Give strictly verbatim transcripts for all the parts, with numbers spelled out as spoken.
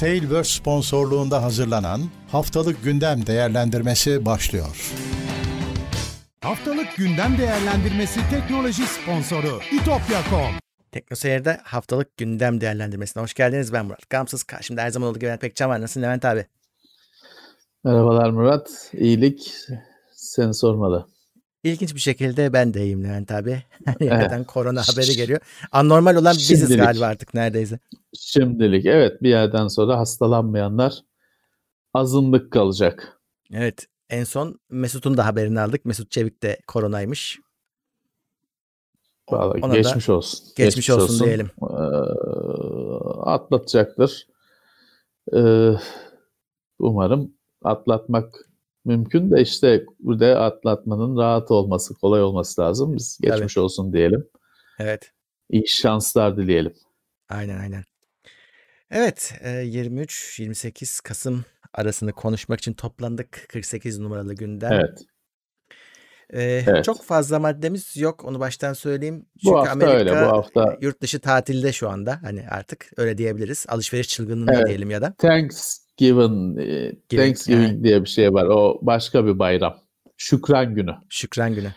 Tailverse sponsorluğunda hazırlanan Haftalık Gündem Değerlendirmesi başlıyor. Haftalık Gündem Değerlendirmesi teknoloji sponsoru İtopya nokta com. Teknoseyir'de Haftalık Gündem Değerlendirmesi'ne hoş geldiniz. Ben Murat Gamsız. Karşımda her zaman olduğu gibi Levent Pekcan var. Nasılsın Levent abi? Merhabalar Murat. İyilik. Seni sormalı. İlginç bir şekilde ben de iyiyim Levent abi. Neden korona haberi geliyor. Anormal olan biziz şimdilik, galiba artık neredeyse. Şimdilik evet, bir yerden sonra hastalanmayanlar azınlık kalacak. Evet, en son Mesut'un da haberini aldık. Mesut Çevik de koronaymış. Vallahi geçmiş da, olsun. Geçmiş, geçmiş olsun, olsun diyelim. Ee, atlatacaktır. Ee, umarım atlatmak mümkün de işte burada atlatmanın rahat olması, kolay olması lazım. Biz geçmiş Tabii. olsun diyelim. Evet. İyi şanslar dileyelim. Aynen aynen. Evet, yirmi üç yirmi sekiz Kasım arasını konuşmak için toplandık. kırk sekiz numaralı gündem. Evet. Ee, evet. Çok fazla maddemiz yok, onu baştan söyleyeyim. Çünkü bu hafta Amerika öyle, bu hafta yurt dışı tatilde şu anda. Hani artık öyle diyebiliriz. Alışveriş çılgınlığı evet. diyelim ya da. Thanks. Given, Thanksgiving yani. Diye bir şey var. O başka bir bayram. Şükran günü. Şükran günü.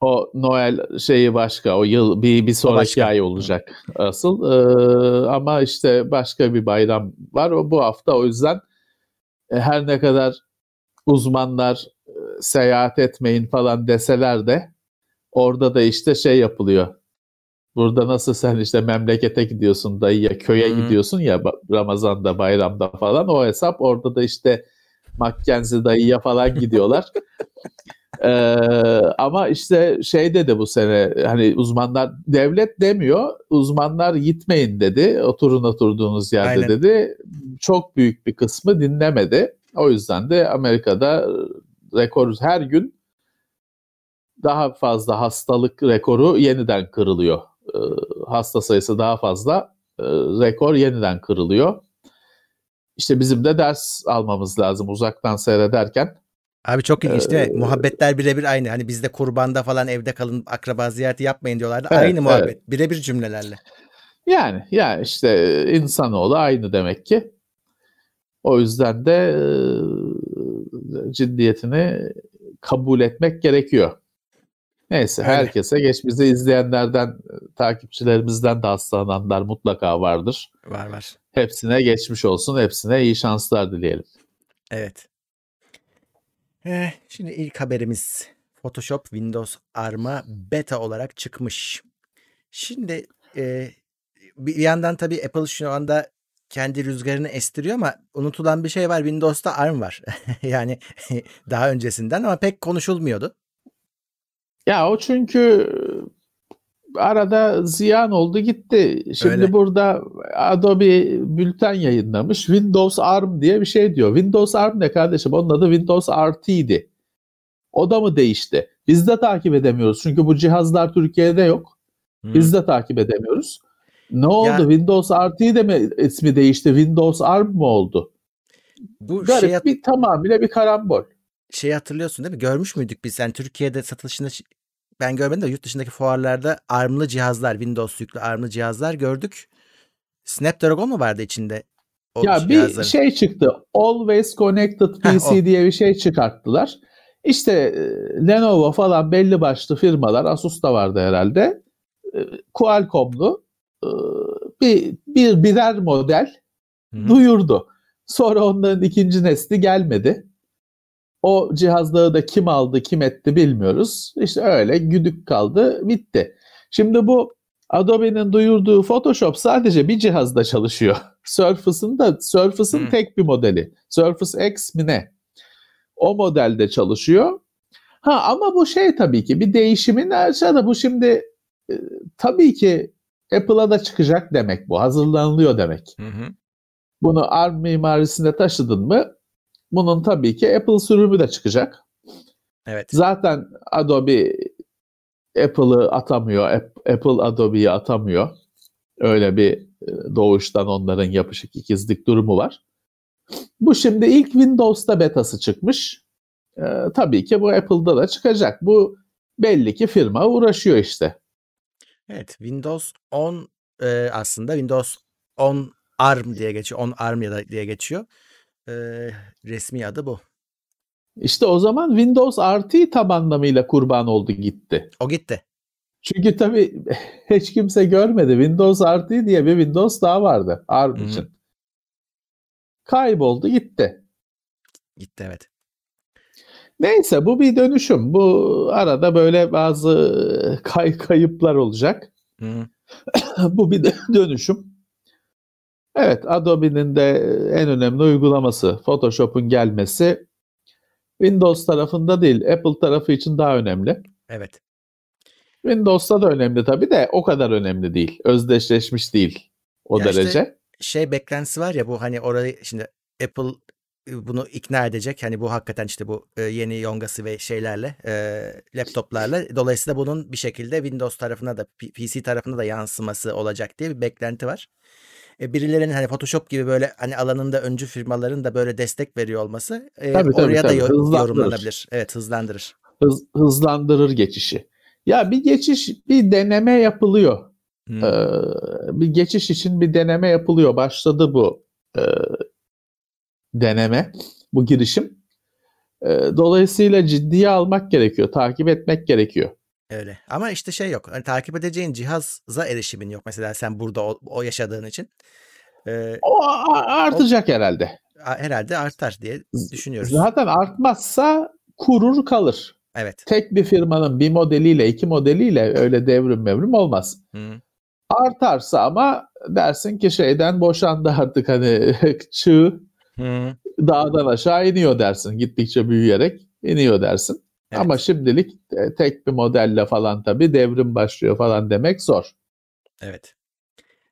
O Noel şeyi başka. O yıl bir, bir sonraki ay olacak asıl. Ee, ama işte başka bir bayram var. O bu hafta, o yüzden her ne kadar uzmanlar seyahat etmeyin falan deseler de orada da işte şey yapılıyor. Burada nasıl sen işte memlekete gidiyorsun dayıya, köye hmm. gidiyorsun ya Ramazan'da, bayramda falan, o hesap orada da işte Mackenzie dayıya falan gidiyorlar. ee, ama işte şey dedi bu sene, hani uzmanlar, devlet demiyor, uzmanlar gitmeyin dedi, oturun oturduğunuz yerde Aynen. dedi. Çok büyük bir kısmı dinlemedi. O yüzden de Amerika'da rekor, her gün daha fazla hastalık rekoru yeniden kırılıyor. Hasta sayısı daha fazla, rekor yeniden kırılıyor. İşte bizim de ders almamız lazım uzaktan seyrederken. Abi çok ilginç değil mi? Ee, Muhabbetler birebir aynı. Hani bizde kurbanda falan evde kalın, akraba ziyareti yapmayın diyorlardı. Evet, aynı muhabbet. Evet. Birebir cümlelerle. Yani yani işte insanoğlu aynı demek ki. O yüzden de ciddiyetini kabul etmek gerekiyor. Neyse, Öyle. herkese, geç bizi izleyenlerden, takipçilerimizden de hastalananlar mutlaka vardır. Var var. Hepsine geçmiş olsun, hepsine iyi şanslar dileyelim. Evet. Ee, şimdi ilk haberimiz, Photoshop Windows A R M''a beta olarak çıkmış. Şimdi e, bir yandan tabii Apple şu anda kendi rüzgarını estiriyor ama unutulan bir şey var, Windows'ta A R M var. Yani daha öncesinden ama pek konuşulmuyordu. Ya o çünkü arada ziyan oldu gitti. Şimdi Öyle. burada Adobe bülten yayınlamış. Windows A R M diye bir şey diyor. Windows A R M ne kardeşim? Onun adı Windows R T'ydi. O da mı değişti? Biz de takip edemiyoruz. Çünkü bu cihazlar Türkiye'de yok. Hmm. Biz de takip edemiyoruz. Ne oldu? Yani, Windows R T'de mi ismi değişti? Windows A R M mı oldu? Bu Garip şey... bir tamamıyla bir karambol. Şeyi hatırlıyorsun değil mi? Görmüş müydük biz? Yani Türkiye'de satışını ben görmedim de yurt dışındaki fuarlarda A R M'lı cihazlar, Windows yüklü A R M'lı cihazlar gördük. Snapdragon mu vardı içinde? O ya bir cihazların? Şey çıktı. Always Connected P C diye bir şey çıkarttılar. İşte e, Lenovo falan belli başlı firmalar, Asus da vardı herhalde. E, Qualcomm'lu e, bir, bir birer model Hı-hı. duyurdu. Sonra onların ikinci nesli gelmedi. O cihazları da kim aldı, kim etti bilmiyoruz. İşte öyle güdük kaldı, bitti. Şimdi bu Adobe'nin duyurduğu Photoshop sadece bir cihazda çalışıyor. Surface'ın da Surface'ın hmm. tek bir modeli. Surface X mi ne? O modelde çalışıyor. Ha ama bu şey tabii ki bir değişimin aşağıda bu şimdi e, tabii ki Apple'a da çıkacak demek bu. Hazırlanılıyor demek. Hmm. Bunu A R M mimarisine taşıdın mı? Bunun tabii ki Apple sürümü de çıkacak. Evet. Zaten Adobe Apple'ı atamıyor. Apple Adobe'yi atamıyor. Öyle bir doğuştan onların yapışık ikizlik durumu var. Bu şimdi ilk Windows'ta betası çıkmış. Ee, tabii ki bu Apple'da da çıkacak. Bu belli ki firma uğraşıyor işte. Evet, Windows on e, aslında Windows on A R M diye geçiyor. On A R M diye geçiyor. E, resmi adı bu. İşte o zaman Windows R T tam anlamıyla kurban oldu gitti. O gitti. Çünkü tabii hiç kimse görmedi. Windows R T diye bir Windows daha vardı A R M Hı-hı. için. Kayboldu gitti. Gitti evet. Neyse bu bir dönüşüm. Bu arada böyle bazı kay- kayıplar olacak. Hı-hı. Bu bir dönüşüm. Evet, Adobe'nin de en önemli uygulaması Photoshop'un gelmesi Windows tarafında değil, Apple tarafı için daha önemli. Evet. Windows'ta da önemli tabii de o kadar önemli değil. Özdeşleşmiş değil o ya derece. Işte şey beklentisi var ya bu hani orayı şimdi Apple bunu ikna edecek. Hani bu hakikaten işte bu yeni yongası ve şeylerle e, laptoplarla. Dolayısıyla bunun bir şekilde Windows tarafına da P C tarafına da yansıması olacak diye bir beklenti var. E, birilerinin hani Photoshop gibi böyle hani alanında öncü firmaların da böyle destek veriyor olması e, tabii, oraya tabii, da tabii. yorumlanabilir. Evet hızlandırır. Hız, hızlandırır geçişi. Ya bir geçiş, bir deneme yapılıyor. Hmm. Ee, bir geçiş için bir deneme yapılıyor. Başladı bu e, deneme, bu girişim. E, dolayısıyla ciddiye almak gerekiyor, takip etmek gerekiyor. Öyle. Ama işte şey yok. Hani takip edeceğin cihaza erişimin yok. Mesela sen burada o, o yaşadığın için. Ee, o artacak o, herhalde. Herhalde artar diye düşünüyoruz. Zaten artmazsa kurur kalır. Evet. Tek bir firmanın bir modeliyle, iki modeliyle öyle devrim mevrim olmaz. Hı. Artarsa ama dersin ki şeyden boşandı artık hani çığ Hı. dağdan aşağı iniyor dersin. Gittikçe büyüyerek iniyor dersin. Evet. Ama şimdilik tek bir modelle falan tabii devrim başlıyor falan demek zor. Evet.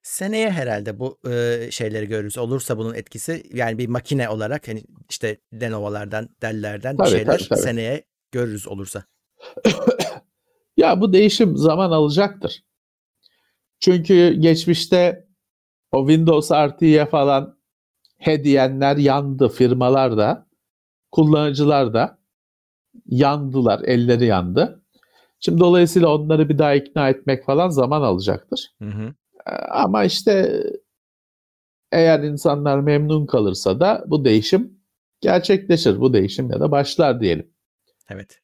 Seneye herhalde bu e, şeyleri görürüz. Olursa bunun etkisi yani bir makine olarak hani işte Lenovo'lardan, Dell'lerden tabii, şeyler tabii, tabii. seneye görürüz olursa. Ya bu değişim zaman alacaktır. Çünkü geçmişte o Windows R T'ye falan he diyenler yandı. Firmalar da, kullanıcılar da yandılar. Elleri yandı. Şimdi dolayısıyla onları bir daha ikna etmek falan zaman alacaktır. Hı hı. Ama işte eğer insanlar memnun kalırsa da bu değişim gerçekleşir. Bu değişim ya da başlar diyelim. Evet.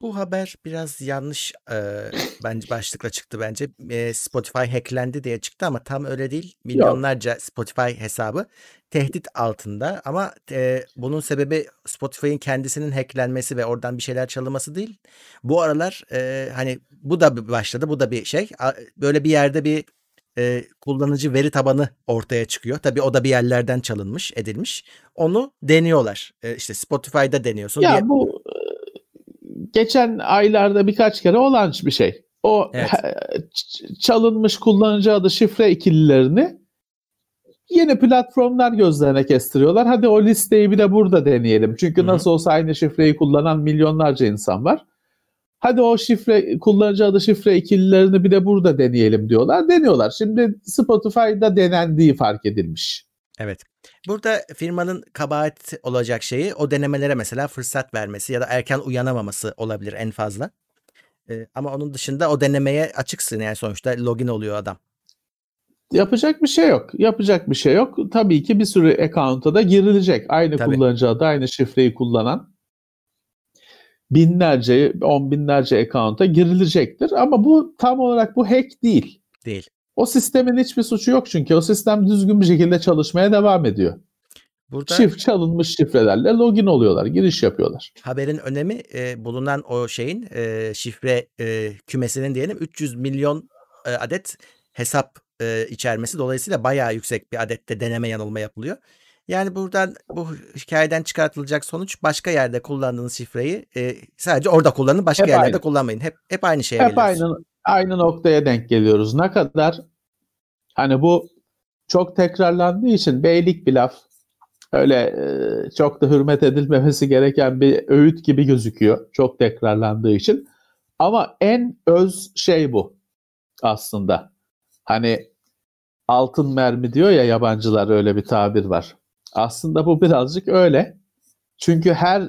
Bu haber biraz yanlış e, bence başlıkla çıktı bence. E, Spotify hacklendi diye çıktı ama tam öyle değil. Milyonlarca Yok. Spotify hesabı tehdit altında ama e, bunun sebebi Spotify'ın kendisinin hacklenmesi ve oradan bir şeyler çalınması değil. Bu aralar e, hani bu da başladı, bu da bir şey. Böyle bir yerde bir e, kullanıcı veri tabanı ortaya çıkıyor. Tabii o da bir yerlerden çalınmış, edilmiş. Onu deniyorlar. E, işte Spotify'da deniyorsun. Ya diye. bu geçen aylarda birkaç kere olan bir şey. O evet. çalınmış kullanıcı adı şifre ikililerini yeni platformlar gözlerine kestiriyorlar. Hadi o listeyi bir de burada deneyelim. Çünkü Hı-hı. nasıl olsa aynı şifreyi kullanan milyonlarca insan var. Hadi o şifre kullanıcı adı şifre ikililerini bir de burada deneyelim diyorlar. Deniyorlar. Şimdi Spotify'da denendiği fark edilmiş. Evet. Burada firmanın kabahat olacak şeyi o denemelere mesela fırsat vermesi ya da erken uyanamaması olabilir en fazla. Ee, ama onun dışında o denemeye açıksın yani sonuçta login oluyor adam. Yapacak bir şey yok. Yapacak bir şey yok. Tabii ki bir sürü account'a da girilecek. Aynı Tabii. kullanıcı adı, aynı şifreyi kullanan binlerce, on binlerce account'a girilecektir. Ama bu tam olarak bu hack değil. Değil. O sistemin hiçbir suçu yok çünkü o sistem düzgün bir şekilde çalışmaya devam ediyor. Burada şifre çalınmış şifrelerle login oluyorlar, giriş yapıyorlar. Haberin önemi e, bulunan o şeyin e, şifre e, kümesinin diyelim üç yüz milyon e, adet hesap e, içermesi dolayısıyla bayağı yüksek bir adette deneme yanılma yapılıyor. Yani buradan bu hikayeden çıkartılacak sonuç başka yerde kullandığınız şifreyi e, sadece orada kullanın, başka hep yerlerde aynı. Kullanmayın. Hep hep aynı şeye geliyoruz. Hep aynı. Aynı noktaya denk geliyoruz. Ne kadar hani bu çok tekrarlandığı için beylik bir laf öyle çok da hürmet edilmemesi gereken bir öğüt gibi gözüküyor. Çok tekrarlandığı için. Ama en öz şey bu aslında. Hani altın mermi diyor ya yabancılar öyle bir tabir var. Aslında bu birazcık öyle. Çünkü her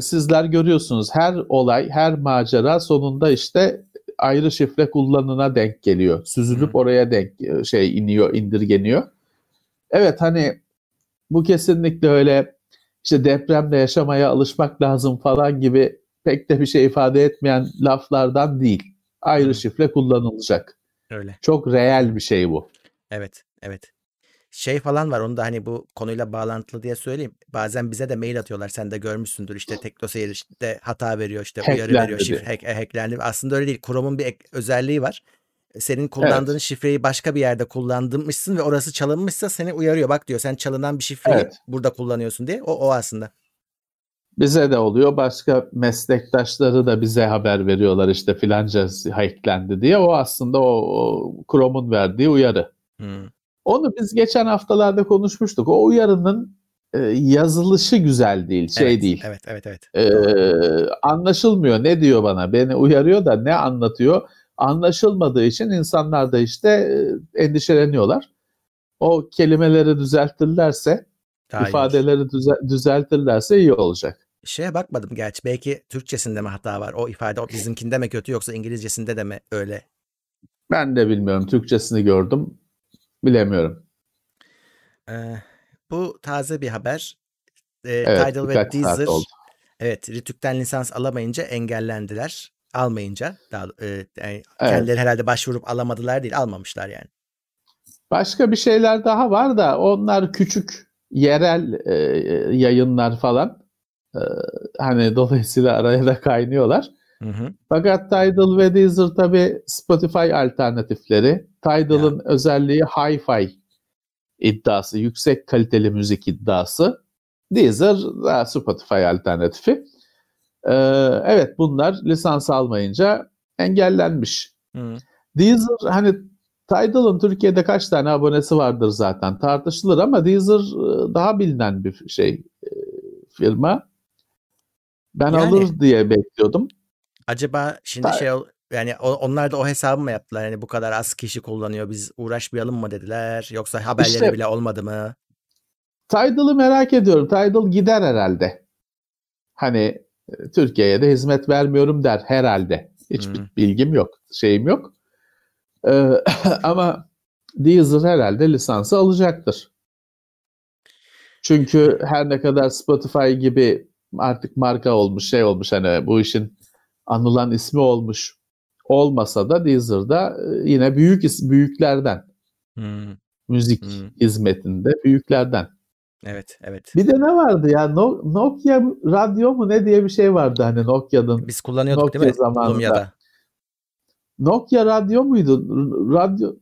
sizler görüyorsunuz her olay her macera sonunda işte ayrı şifre kullanına denk geliyor. Süzülüp oraya denk şey iniyor, indirgeniyor. Evet, hani bu kesinlikle öyle işte depremle yaşamaya alışmak lazım falan gibi pek de bir şey ifade etmeyen laflardan değil. Ayrı şifre kullanılacak. Öyle. Çok reel bir şey bu. Evet, evet. Şey falan var, onu da hani bu konuyla bağlantılı diye söyleyeyim. Bazen bize de mail atıyorlar. Sen de görmüşsündür işte TeknoSeyir'de hata veriyor, işte uyarı hacklendi veriyor. Şifre hack, hacklendi. Aslında öyle değil. Chrome'un bir ek, özelliği var. Senin kullandığın evet. şifreyi başka bir yerde kullanmışsın ve orası çalınmışsa seni uyarıyor. Bak diyor, sen çalınan bir şifreyi evet. burada kullanıyorsun diye. O, o aslında. Bize de oluyor. Başka meslektaşları da bize haber veriyorlar işte filanca hacklendi diye. O aslında o, o Chrome'un verdiği uyarı. Hmm. Onu biz geçen haftalarda konuşmuştuk. O uyarının e, yazılışı güzel değil, şey evet, değil. Evet, evet, evet. E, anlaşılmıyor. Ne diyor bana? Beni uyarıyor da ne anlatıyor? Anlaşılmadığı için insanlar da işte e, endişeleniyorlar. O kelimeleri düzeltirlerse, Hayır. ifadeleri düze- düzeltirlerse iyi olacak. Şeye bakmadım gerçi. Belki Türkçesinde mi hata var? O ifade o bizimkinde mi kötü, yoksa İngilizcesinde de mi öyle? Ben de bilmiyorum. Türkçesini gördüm. Bilemiyorum. Ee, bu taze bir haber. Ee, evet, Tidal ve Deezer evet, Ritük'ten lisans alamayınca engellendiler. Almayınca daha, e, yani evet. kendileri herhalde başvurup alamadılar değil, almamışlar yani. Başka bir şeyler daha var da onlar küçük yerel e, yayınlar falan. E, hani dolayısıyla araya da kaynıyorlar. Hı hı. Fakat Tidal ve Deezer tabii Spotify alternatifleri. Tidal'ın yani. özelliği hi-fi iddiası, yüksek kaliteli müzik iddiası. Deezer Spotify alternatifi. Ee, evet, bunlar lisans almayınca engellenmiş. Hı. Deezer, hani Tidal'ın Türkiye'de kaç tane abonesi vardır zaten tartışılır ama Deezer daha bilinen bir şey firma. Ben yani. alır diye bekliyordum. Acaba şimdi Tabii. şey yani onlar da o hesabı mı yaptılar? Yani bu kadar az kişi kullanıyor, biz uğraşmayalım mı dediler? Yoksa haberleri işte, bile olmadı mı? Tidal'ı merak ediyorum. Tidal gider herhalde. Hani Türkiye'ye de hizmet vermiyorum der herhalde. Hiçbir hmm. bilgim yok, şeyim yok. Ee, ama Deezer herhalde lisansı alacaktır. Çünkü her ne kadar Spotify gibi artık marka olmuş, şey olmuş, hani bu işin anılan ismi olmuş olmasa da Deezer'da yine büyük is- büyüklerden hmm. müzik hmm. hizmetinde büyüklerden. Evet, evet. Bir de ne vardı ya? No- Nokia radyo mu ne diye bir şey vardı hani Nokia'nın. Biz kullanıyorduk Nokia değil mi? Zamanında. Lumya'da. Nokia radyo muydu? Radyo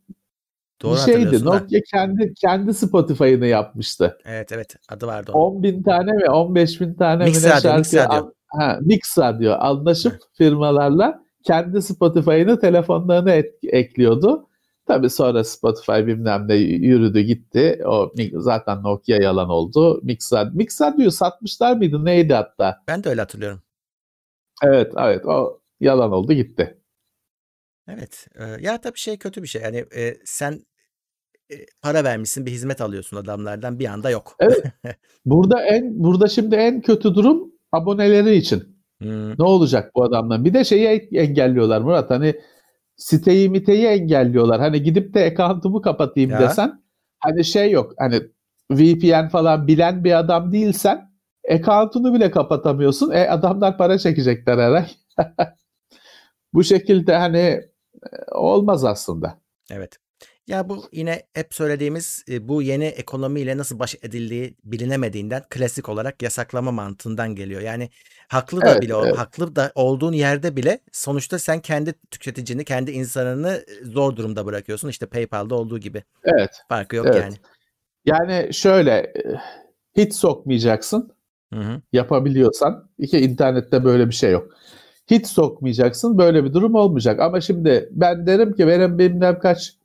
Doğru bir şeydi. Nokia kendi kendi Spotify'ını yapmıştı. Evet, evet. Adı vardı onun. on bin tane ve on beş bin tane Mixer radyo, Mixer radyo. Ha, Mixer diyor. Anlaşıp firmalarla kendi Spotify'ını telefonlarına et, ekliyordu. Tabii sonra Spotify bilmem ne yürüdü gitti. O zaten Nokia yalan oldu. Mixer, Mixer diyor satmışlar mıydı? Neydi hatta? Ben de öyle hatırlıyorum. Evet, evet. O yalan oldu gitti. Evet. E, ya tabii şey kötü bir şey. Yani e, sen e, para vermişsin, bir hizmet alıyorsun adamlardan, bir anda yok. Evet. Burada en burada şimdi en kötü durum aboneleri için. Hmm. Ne olacak bu adamdan? Bir de şeyi engelliyorlar Murat. Hani siteyi miteyi engelliyorlar. Hani gidip de account'umu kapatayım ya. desen hani şey yok. Hani V P N falan bilen bir adam değilsen account'unu bile kapatamıyorsun. E adamlar para çekecekler her ay. Bu şekilde hani olmaz aslında. Evet. Ya bu yine hep söylediğimiz bu yeni ekonomiyle nasıl baş edildiği bilinemediğinden klasik olarak yasaklama mantığından geliyor. Yani haklı da evet, bile evet. haklı da olduğun yerde bile sonuçta sen kendi tüketicini, kendi insanını zor durumda bırakıyorsun. İşte PayPal'da olduğu gibi. Evet. Farkı yok evet. yani. Yani şöyle hiç sokmayacaksın. Hı hı. Yapabiliyorsan. İki internette böyle bir şey yok. Hiç sokmayacaksın. Böyle bir durum olmayacak. Ama şimdi ben derim ki benim bilmem kaç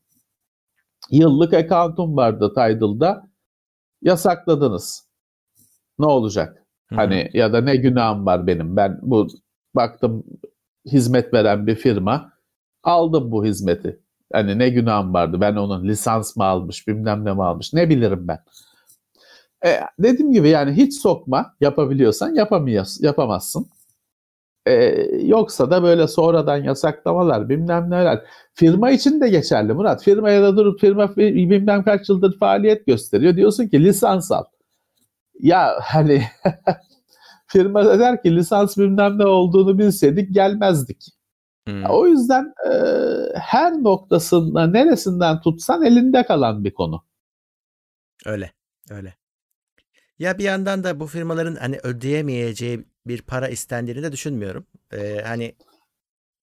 yıllık account'um vardı Tidal'da. Yasakladınız. Ne olacak? Hı-hı. Hani ya da ne günahım var benim? Ben bu baktım hizmet veren bir firma. Aldım bu hizmeti. Hani ne günahım vardı? Ben onun lisans mı almış, bilmem ne mi almış? Ne bilirim ben? E, dediğim gibi yani hiç sokma. Yapabiliyorsan yapamıyorsun, yapamazsın. Ee, yoksa da böyle sonradan yasaklamalar bilmem neler. Firma için de geçerli Murat. Firmaya da durup firma bilmem kaç yıldır faaliyet gösteriyor. Diyorsun ki lisans al. Ya hani firma da der ki lisans bilmem ne olduğunu bilseydik gelmezdik. Hmm. O yüzden e, her noktasında neresinden tutsan elinde kalan bir konu. Öyle öyle. Ya bir yandan da bu firmaların hani ödeyemeyeceği bir para istendiğini de düşünmüyorum. Ee, hani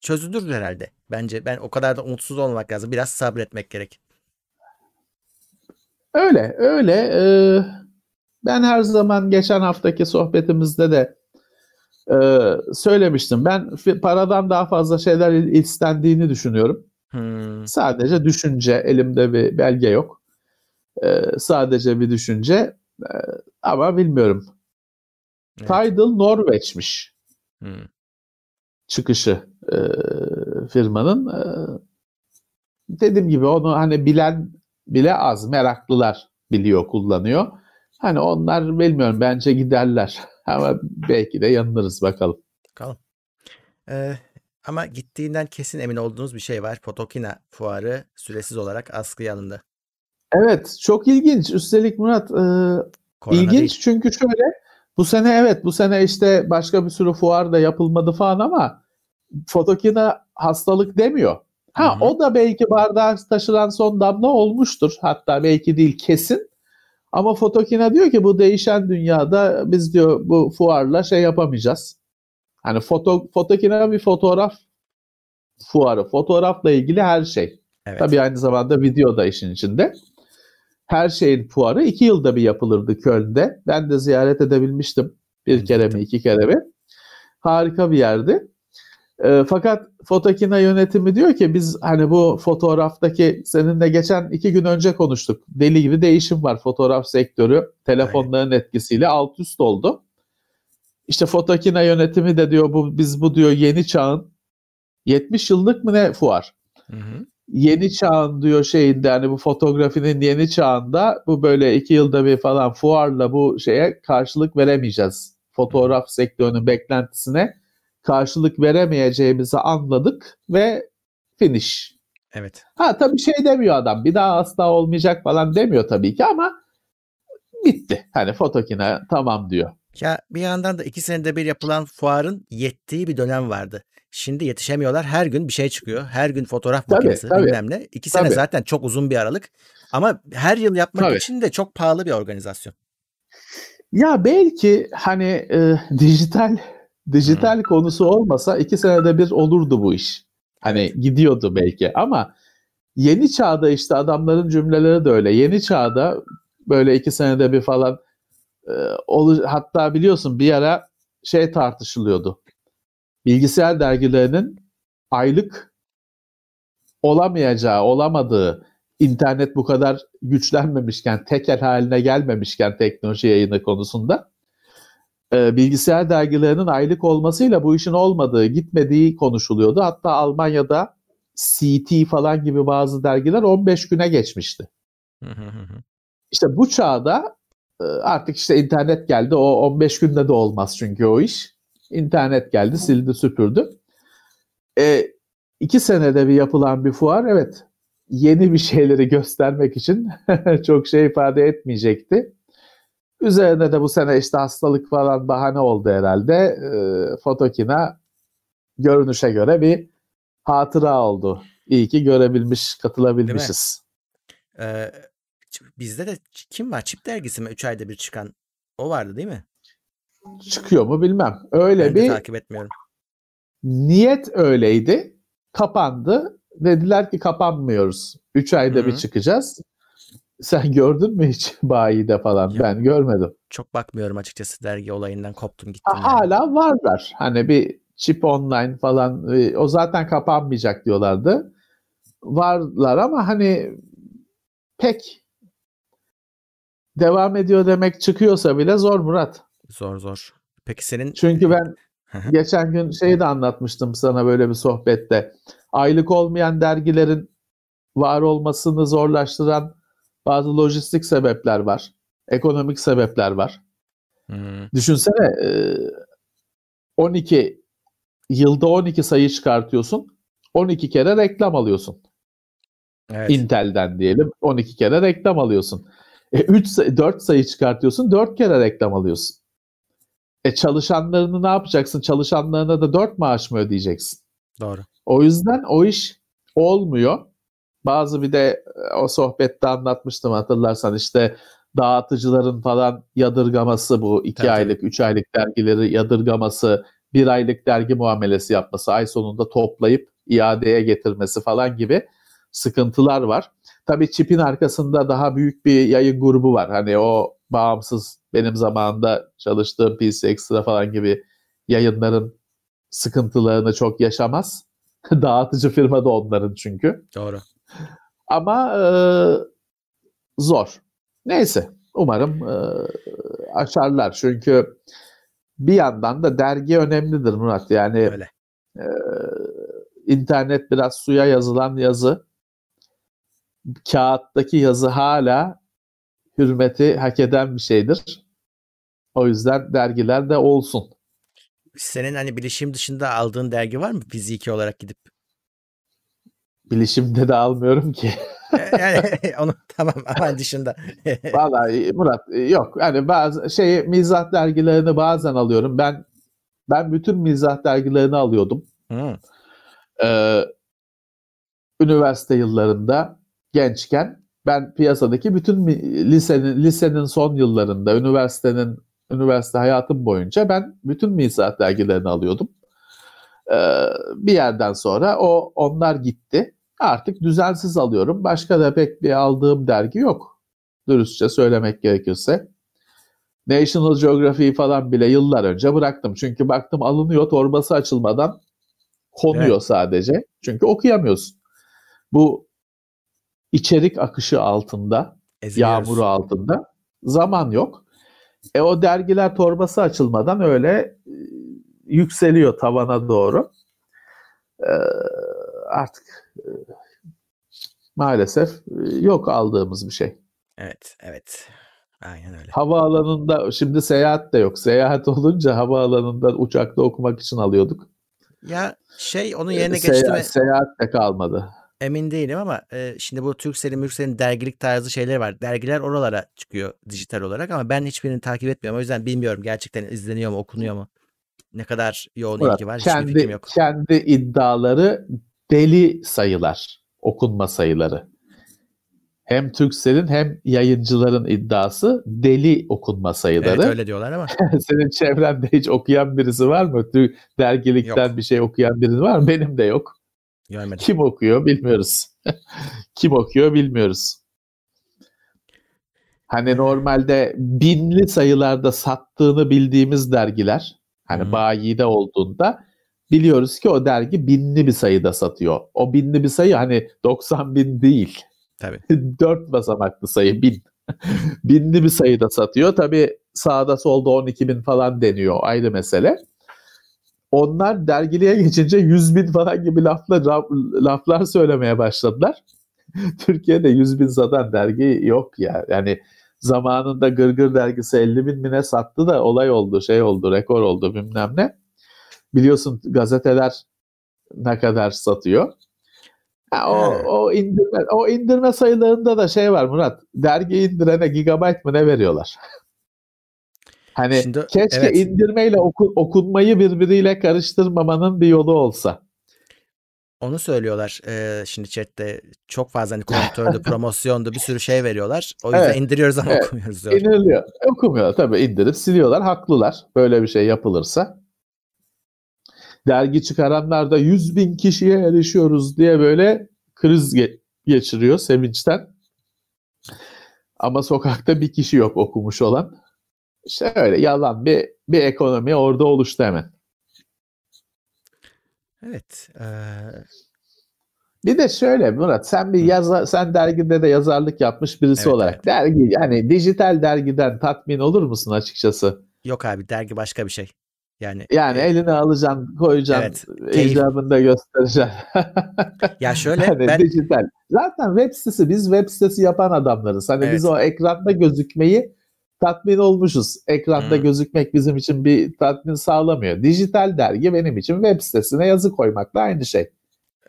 çözülür herhalde. Bence ben o kadar da umutsuz olmamak lazım. Biraz sabretmek gerek. Öyle öyle. Ee, ben her zaman geçen haftaki sohbetimizde de e, söylemiştim. Ben paradan daha fazla şeyler istendiğini düşünüyorum. Hmm. Sadece düşünce. Elimde bir belge yok. Ee, sadece bir düşünce. Ee, ama bilmiyorum. Evet. Tidal Norveç'miş. Hmm. Çıkışı e, firmanın. E, dediğim gibi onu hani bilen bile az. Meraklılar biliyor, kullanıyor. Hani onlar bilmiyorum, bence giderler. Ama belki de yanılırız, bakalım. Bakalım. Ee, ama gittiğinden kesin emin olduğunuz bir şey var. Photokina fuarı süresiz olarak askıya alındı. Evet, çok ilginç. Üstelik Murat e, ilginç değil. Çünkü şöyle... Bu sene evet bu sene işte başka bir sürü fuar da yapılmadı falan ama Photokina hastalık demiyor. Ha Hı-hı. O da belki bardağı taşıran son damla olmuştur. Hatta belki değil, kesin. Ama Photokina diyor ki bu değişen dünyada biz diyor bu fuarla şey yapamayacağız. Hani foto, Photokina bir fotoğraf fuarı. Fotoğrafla ilgili her şey. Evet. Tabii aynı zamanda video da işin içinde. Her şeyin fuarı iki yılda bir yapılırdı Köln'de. Ben de ziyaret edebilmiştim. Bir kere mi iki kere mi. Harika bir yerdi. E, fakat Photokina yönetimi diyor ki biz hani bu fotoğraftaki, seninle geçen iki gün önce konuştuk. Deli gibi değişim var. Fotoğraf sektörü telefonların evet. etkisiyle alt üst oldu. İşte Photokina yönetimi de diyor bu biz bu diyor yeni çağın yetmiş yıllık mı ne fuar. Hı hı. Yeni çağın diyor şeyinde, yani bu fotoğrafinin yeni çağında bu böyle iki yılda bir falan fuarla bu şeye karşılık veremeyeceğiz. Fotoğraf sektörünün beklentisine karşılık veremeyeceğimizi anladık ve finish. Evet. Ha tabii şey demiyor adam, bir daha asla olmayacak falan demiyor tabii ki ama bitti. Hani Photokina tamam diyor. Ya bir yandan da iki senede bir yapılan fuarın yettiği bir dönem vardı. Şimdi yetişemiyorlar. Her gün bir şey çıkıyor. Her gün fotoğraf makinesi tabii, tabii. bilmem ne. İki tabii. sene zaten çok uzun bir aralık. Ama her yıl yapmak tabii. için de çok pahalı bir organizasyon. Ya belki hani e, dijital dijital hmm. konusu olmasa iki senede bir olurdu bu iş. Hani evet. gidiyordu belki ama yeni çağda işte adamların cümleleri de öyle. Yeni çağda böyle iki senede bir falan e, olur. Hatta biliyorsun bir ara şey tartışılıyordu. Bilgisayar dergilerinin aylık olamayacağı, olamadığı, internet bu kadar güçlenmemişken, tekel haline gelmemişken teknoloji yayını konusunda e, bilgisayar dergilerinin aylık olmasıyla bu işin olmadığı, gitmediği konuşuluyordu. Hatta Almanya'da C T falan gibi bazı dergiler on beş güne geçmişti. İşte bu çağda e, artık işte internet geldi. O on beş günde de olmaz çünkü o iş. İnternet geldi, sildi, süpürdü. E, iki senede bir yapılan bir fuar, evet, yeni bir şeyleri göstermek için çok şey ifade etmeyecekti. Üzerine de bu sene işte hastalık falan bahane oldu herhalde. E, Photokina görünüşe göre bir hatıra oldu. İyi ki görebilmiş, katılabilmişiz. Ee, bizde de kim var? Chip dergisi mi? Üç ayda bir çıkan o vardı değil mi? Çıkıyor mu bilmem. Öyle ben bir takip etmiyorum. Niyet öyleydi. Kapandı. Dediler ki kapanmıyoruz. üç ayda Hı-hı. bir çıkacağız. Sen gördün mü hiç bayide falan? Yok. Ben görmedim. Çok bakmıyorum açıkçası, dergi olayından koptum gittim. Ha, yani. Hala varlar. Hani bir Chip Online falan, o zaten kapanmayacak diyorlardı. Varlar ama hani pek devam ediyor demek çıkıyorsa bile zor Murat. Zor zor. Peki senin... Çünkü ben geçen gün şeyi de anlatmıştım sana böyle bir sohbette. Aylık olmayan dergilerin var olmasını zorlaştıran bazı lojistik sebepler var. Ekonomik sebepler var. Hmm. Düşünsene on iki yılda on iki sayı çıkartıyorsun. on iki kere reklam alıyorsun. Evet. Intel'den diyelim. on iki kere reklam alıyorsun. E, üç, dört sayı çıkartıyorsun. dört kere reklam alıyorsun. E, çalışanlarını ne yapacaksın? Çalışanlarına da dört maaş mı ödeyeceksin? Doğru. O yüzden o iş olmuyor. Bazı bir de o sohbette anlatmıştım hatırlarsan, işte dağıtıcıların falan yadırgaması, bu iki evet. aylık, üç aylık dergileri yadırgaması, bir aylık dergi muamelesi yapması, ay sonunda toplayıp iadeye getirmesi falan gibi sıkıntılar var. Tabii çipin arkasında daha büyük bir yayın grubu var. Hani o bağımsız, benim zamanında çalıştığım P C Extra falan gibi yayınların sıkıntılarını çok yaşamaz. Dağıtıcı firma da onların çünkü. Doğru. Ama e, zor. Neyse. Umarım e, açarlar. Çünkü bir yandan da dergi önemlidir Murat. Yani öyle. E, internet biraz suya yazılan yazı. Kağıttaki yazı hala hürmeti hak eden bir şeydir. O yüzden dergiler de olsun. Senin hani bilişim dışında aldığın dergi var mı fiziki olarak gidip? Bilişimde de almıyorum ki. Yani onu tamam ama dışında. Vallahi Murat yok. Hani bazı şey, mizah dergilerini bazen alıyorum. Ben ben bütün mizah dergilerini alıyordum. Hmm. Ee, üniversite yıllarında gençken ben piyasadaki bütün lisenin lisenin son yıllarında, üniversitenin üniversite hayatım boyunca ben bütün mizah dergilerini alıyordum. Ee, bir yerden sonra o onlar gitti. Artık düzensiz alıyorum. Başka da pek bir aldığım dergi yok. Dürüstçe söylemek gerekirse. National Geography'yi falan bile yıllar önce bıraktım. Çünkü baktım alınıyor, torbası açılmadan konuyor evet. sadece. Çünkü okuyamıyorsun. Bu içerik akışı altında, eziliyoruz. Yağmuru altında zaman yok. E o dergiler torbası açılmadan öyle yükseliyor tavana doğru. Ee, artık e, maalesef yok aldığımız bir şey. Evet, evet. Aynen öyle. Havaalanında şimdi seyahat de yok. Seyahat olunca havaalanından uçakta okumak için alıyorduk. Ya şey onun yerine geçti Seyahat, mi? Seyahat de kalmadı. Emin değilim ama e, şimdi bu Turkcell'in, Mürkcell'in dergilik tarzı şeyler var. Dergiler oralara çıkıyor dijital olarak ama ben hiçbirini takip etmiyorum. O yüzden bilmiyorum gerçekten izleniyor mu, okunuyor mu? Ne kadar yoğun evet, ilgi var? Kendi, hiçbir fikrim yok. Kendi iddiaları deli sayılar, okunma sayıları. Hem Turkcell'in hem yayıncıların iddiası deli okunma sayıları. Evet öyle diyorlar ama. Senin çevrende hiç okuyan birisi var mı? Dergilikten yok. Bir şey okuyan birisi var mı? Benim de yok. Görmedim. Kim okuyor bilmiyoruz. Kim okuyor bilmiyoruz. Hani normalde binli sayılarda sattığını bildiğimiz dergiler, hani hmm. bayide olduğunda biliyoruz ki o dergi binli bir sayıda satıyor. O binli bir sayı hani doksan bin değil. Tabii. dört basamaklı sayı bin. Binli bir sayıda satıyor. Tabii sağda solda on iki bin falan deniyor, ayrı mesele. Onlar dergiliğe geçince yüz bin falan gibi laflar, laflar söylemeye başladılar. Türkiye'de yüz bin satan dergi yok ya. Yani zamanında Gırgır dergisi elli bin mine sattı da olay oldu, şey oldu, rekor oldu bilmem ne. Biliyorsun gazeteler ne kadar satıyor. Ha, o, o, indirme, o indirme sayılarında da şey var Murat. Dergi indirene gigabyte mı ne veriyorlar? Hani şimdi, keşke evet. indirmeyle oku, okunmayı birbiriyle karıştırmamanın bir yolu olsa. Onu söylüyorlar. Ee, şimdi chatte çok fazla hani kontörde, promosyonda bir sürü şey veriyorlar. O yüzden evet. indiriyoruz ama evet. okumuyoruz. Diyor. İndiriliyor. Okumuyorlar tabii, indirip siliyorlar. Haklılar. Böyle bir şey yapılırsa. Dergi çıkaranlar da yüz bin kişiye erişiyoruz diye böyle kriz ge- geçiriyor sevinçten. Ama sokakta bir kişi yok okumuş olan. İşte öyle yalan bir bir ekonomi orada oluştu hemen. Evet. Ee... Bir de şöyle Murat, sen bir yazar, sen dergide de yazarlık yapmış birisi evet, olarak evet. dergi, yani dijital dergiden tatmin olur musun açıkçası? Yok abi, dergi başka bir şey. Yani yani e... eline alacaksın, koyacaksın, evet, icabında göstereceksin. Ya şöyle yani ben dijital. Zaten web sitesi, biz web sitesi yapan adamlarız. Hani evet. biz o ekranda gözükmeyi tatmin olmuşuz. Ekranda hmm. gözükmek bizim için bir tatmin sağlamıyor. Dijital dergi benim için web sitesine yazı koymakla aynı şey.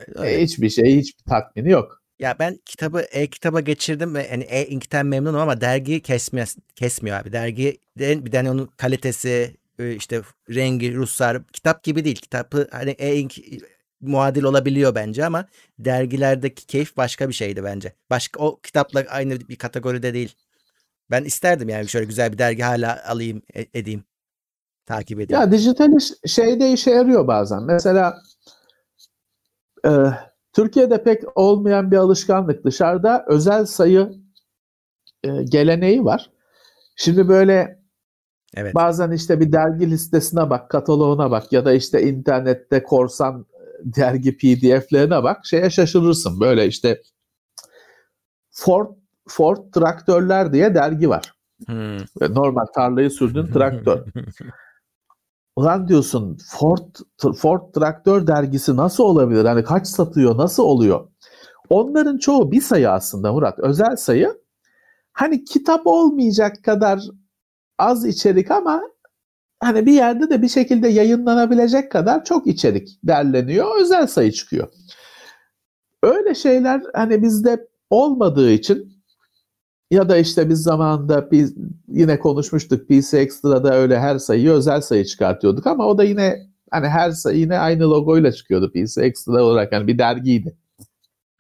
Evet. E, hiçbir şey, hiçbir tatmini yok. Ya ben kitabı e-kitaba geçirdim ve yani e-inkten memnunum ama dergiyi kesmiyor, kesmiyor abi. Dergi bir tane onun kalitesi, işte rengi, ruhsarı, kitap gibi değil. Kitabı hani e-ink muadil olabiliyor bence ama dergilerdeki keyif başka bir şeydi bence. Başka o kitapla aynı bir kategoride değil. Ben isterdim yani şöyle güzel bir dergi hala alayım, edeyim, takip edeyim. Ya dijital şeyde işe yarıyor bazen. Mesela e, Türkiye'de pek olmayan bir alışkanlık. Dışarıda özel sayı e, geleneği var. Şimdi böyle evet. bazen işte bir dergi listesine bak, kataloğuna bak ya da işte internette korsan dergi P D F'lerine bak. Şeye şaşırırsın. Böyle işte Ford Ford traktörler diye dergi var. Hmm. Normal tarlayı sürdün traktör. Ulan diyorsun Ford Ford traktör dergisi nasıl olabilir? Hani kaç satıyor? Nasıl oluyor? Onların çoğu bir sayı aslında Murat. Özel sayı. Hani kitap olmayacak kadar az içerik ama hani bir yerde de bir şekilde yayınlanabilecek kadar çok içerik derleniyor. Özel sayı çıkıyor. Öyle şeyler hani bizde olmadığı için ya da işte biz zamanında yine konuşmuştuk, P C Extra'da öyle her sayıyı özel sayı çıkartıyorduk ama o da yine hani her sayı yine aynı logoyla çıkıyordu P C Extra olarak, hani bir dergiydi.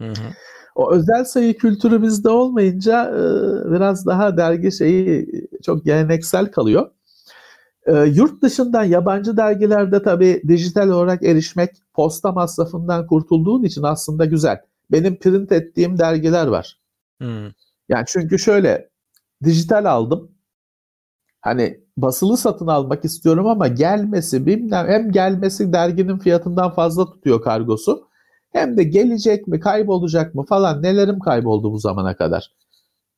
Hı hı. O özel sayı kültürü bizde olmayınca biraz daha dergi şeyi çok geleneksel kalıyor. Yurt dışından yabancı dergilerde tabii dijital olarak erişmek, posta masrafından kurtulduğun için aslında güzel. Benim print ettiğim dergiler var. Hmm. Yani çünkü şöyle dijital aldım. Hani basılı satın almak istiyorum ama gelmesi bilmem hem gelmesi derginin fiyatından fazla tutuyor kargosu. Hem de gelecek mi, kaybolacak mı falan, nelerim kayboldu bu zamana kadar.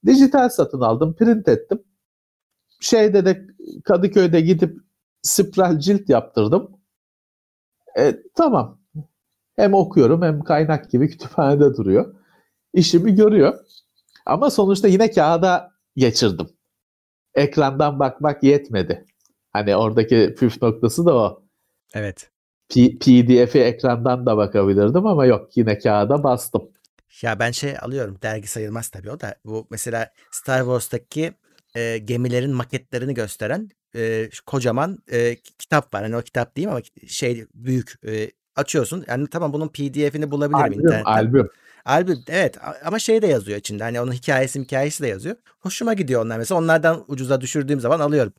Dijital satın aldım, print ettim. Şeyde de Kadıköy'de gidip spiral cilt yaptırdım. E, tamam. Hem okuyorum hem kaynak gibi kütüphanede duruyor. İşimi görüyor. Ama sonuçta yine kağıda geçirdim. Ekrandan bakmak yetmedi. Hani oradaki püf noktası da o. Evet. P- P D F'i ekrandan da bakabilirdim ama yok, yine kağıda bastım. Ya ben şey alıyorum, dergi sayılmaz tabii o da. Bu mesela Star Wars'taki e, gemilerin maketlerini gösteren e, kocaman e, kitap var. Hani o kitap değil ama şey büyük e, açıyorsun. Yani tamam, bunun P D F'ini bulabilirim albüm, internetten. Albüm. Albüm. Evet ama şey de yazıyor içinde. Hani onun hikayesi hikayesi de yazıyor. Hoşuma gidiyor onlar mesela. Onlardan ucuza düşürdüğüm zaman alıyorum.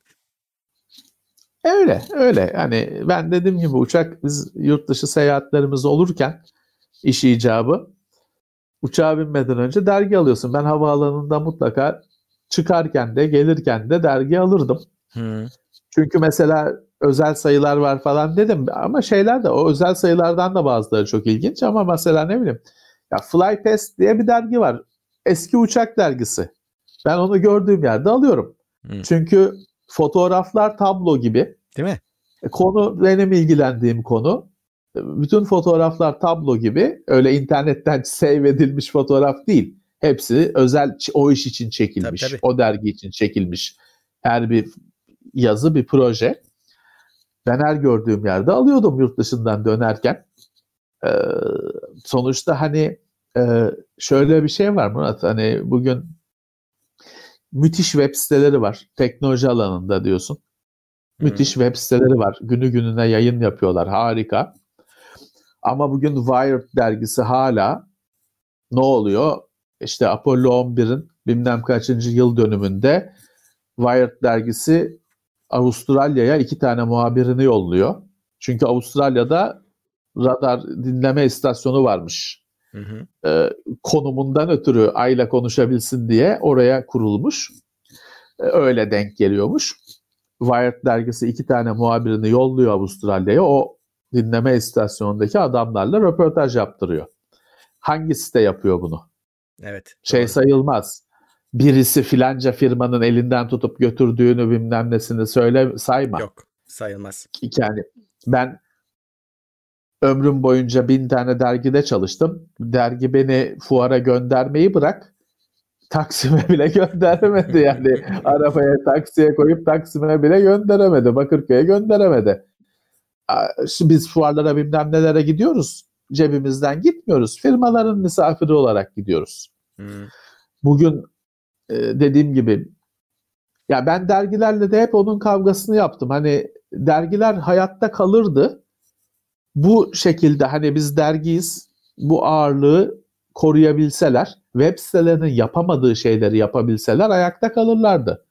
Öyle. Öyle. Hani ben dediğim gibi uçak, biz yurt dışı seyahatlerimiz olurken iş icabı uçağa binmeden önce dergi alıyorsun. Ben havaalanında mutlaka çıkarken de gelirken de dergi alırdım. Hmm. Çünkü mesela özel sayılar var falan dedim ama şeyler de o özel sayılardan da bazıları çok ilginç ama mesela ne bileyim ya Flypes diye bir dergi var. Eski uçak dergisi. Ben onu gördüğüm yerde alıyorum. Hmm. Çünkü fotoğraflar tablo gibi. Değil mi? Konu benim ilgilendiğim konu. Bütün fotoğraflar tablo gibi. Öyle internetten save edilmiş fotoğraf değil. Hepsi özel o iş için çekilmiş. Tabii, tabii. O dergi için çekilmiş. Her bir yazı bir proje. Ben her gördüğüm yerde alıyordum yurt dışından dönerken. Ee, sonuçta hani e, şöyle bir şey var Murat. Hani bugün müthiş web siteleri var. Teknoloji alanında diyorsun. Hmm. Müthiş web siteleri var. Günü gününe yayın yapıyorlar. Harika. Ama bugün Wired dergisi hala ne oluyor? İşte Apollo on birin bilmem kaçıncı yıl dönümünde Wired dergisi Avustralya'ya iki tane muhabirini yolluyor. Çünkü Avustralya'da radar dinleme istasyonu varmış. Hı hı. Ee, konumundan ötürü Ay'la konuşabilsin diye oraya kurulmuş. Ee, öyle denk geliyormuş. Wired dergisi iki tane muhabirini yolluyor Avustralya'ya. O dinleme istasyonundaki adamlarla röportaj yaptırıyor. Hangi site yapıyor bunu? Evet. Şey doğru. Sayılmaz. Birisi filanca firmanın elinden tutup götürdüğünü bilmem nesini söyle, sayma. Yok, sayılmaz. Yani ben ömrüm boyunca bin tane dergide çalıştım. Dergi beni fuara göndermeyi bırak. Taksim'e bile gönderemedi yani. Arabaya, taksiye koyup Taksim'e bile gönderemedi. Bakırköy'e gönderemedi. Biz fuarlara bilmem nelere gidiyoruz. Cebimizden gitmiyoruz. Firmaların misafiri olarak gidiyoruz. Hmm. Bugün dediğim gibi ya ben dergilerle de hep onun kavgasını yaptım. Hani dergiler hayatta kalırdı. Bu şekilde hani biz dergiyiz. Bu ağırlığı koruyabilseler, web sitelerinin yapamadığı şeyleri yapabilseler ayakta kalırlardı.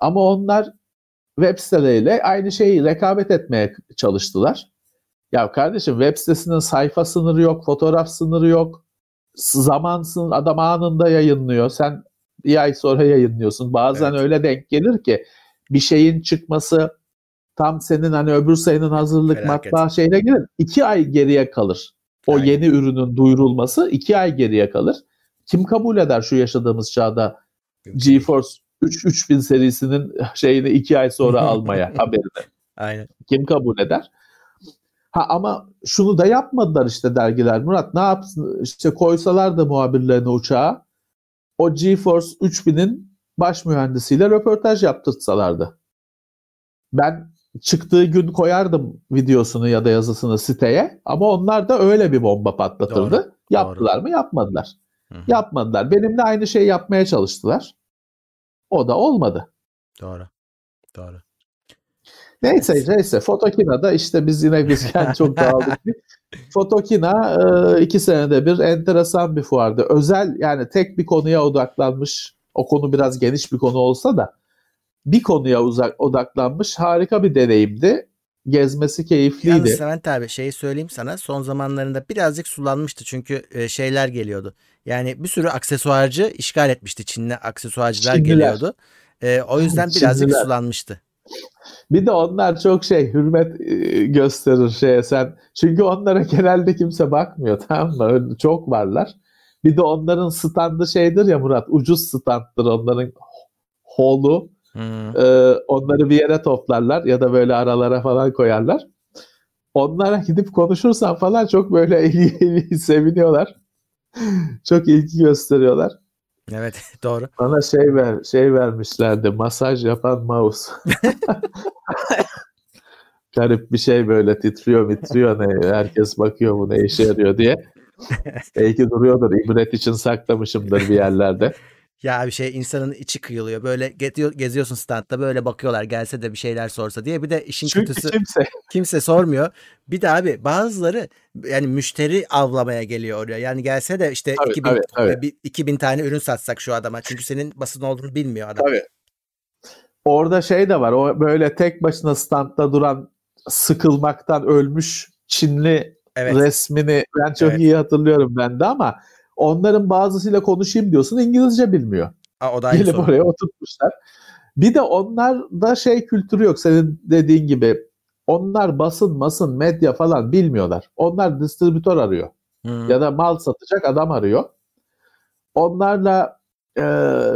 Ama onlar web siteleriyle aynı şeyi rekabet etmeye çalıştılar. Ya kardeşim web sitesinin sayfa sınırı yok, fotoğraf sınırı yok. Zaman sınırı, adam anında yayınlıyor. Sen bir ay sonra yayınlıyorsun. Bazen evet. Öyle denk gelir ki bir şeyin çıkması tam senin hani öbür sayının hazırlık felaket matbaa şeyine gelir. İki ay geriye kalır. O aynen. Yeni ürünün duyurulması iki ay geriye kalır. Kim kabul eder şu yaşadığımız çağda GeForce üç bin serisinin şeyini iki ay sonra almaya haberini? Aynen. Kim kabul eder? Ha ama şunu da yapmadılar işte dergiler. Murat ne yapsın? İşte koysalar da muhabirlerini uçağa o GeForce üç binin baş mühendisiyle röportaj yaptırtsalardı. Ben çıktığı gün koyardım videosunu ya da yazısını siteye ama onlar da öyle bir bomba patlatırdı. Doğru, yaptılar doğru. Mı? Yapmadılar. Hı-hı. Yapmadılar. Benimle aynı şeyi yapmaya çalıştılar. O da olmadı. Doğru. Doğru. Neyse neyse. neyse. Photokina'da işte biz yine biz kendi çok dağıldık. Photokina e, iki senede bir enteresan bir fuardı. Özel yani tek bir konuya odaklanmış. O konu biraz geniş bir konu olsa da bir konuya uzak odaklanmış harika bir deneyimdi. Gezmesi keyifliydi. Yalnız Levent abi şeyi söyleyeyim sana, son zamanlarında birazcık sulanmıştı çünkü şeyler geliyordu. Yani bir sürü aksesuarcı işgal etmişti. Çinli aksesuarcılar Çinliler. Geliyordu. E, o yüzden birazcık Çinliler. Sulanmıştı. Bir de onlar çok şey hürmet gösterir şeye sen. Çünkü onlara genelde kimse bakmıyor, tamam mı? Çok varlar. Bir de onların standı şeydir ya Murat, ucuz standdır onların holu. Hmm. Ee, onları bir yere toplarlar ya da böyle aralara falan koyarlar. Onlara gidip konuşursan falan çok böyle eli eli seviniyorlar. Çok ilgi gösteriyorlar. Evet doğru. Bana şey ver, şey vermişlerdi. Masaj yapan mouse. Garip bir şey böyle titriyor titriyor. Ne, herkes bakıyor bu ne işe yarıyor diye. Belki duruyordur. İbret için saklamışımdır bir yerlerde. Ya bir şey insanın içi kıyılıyor. Böyle geziyorsun standta böyle bakıyorlar gelse de bir şeyler sorsa diye. Bir de işin çünkü kötüsü kimse. kimse sormuyor. Bir de abi bazıları yani müşteri avlamaya geliyor oraya. Yani gelse de işte tabii, iki bin, tabii, tabii. iki bin tane ürün satsak şu adama. Çünkü senin basın olduğunu bilmiyor adam. Tabii. Orada şey de var. O böyle tek başına standta duran sıkılmaktan ölmüş Çinli evet. resmini ben çok evet. iyi hatırlıyorum ben de ama onların bazısıyla konuşayım diyorsun, İngilizce bilmiyor. Aa, o da aynı gelip oraya oturtmuşlar. Bir de onlarda şey kültürü yok. Senin dediğin gibi onlar basın, basın, medya falan bilmiyorlar. Onlar distribütör arıyor. Hmm. Ya da mal satacak adam arıyor. Onlarla e,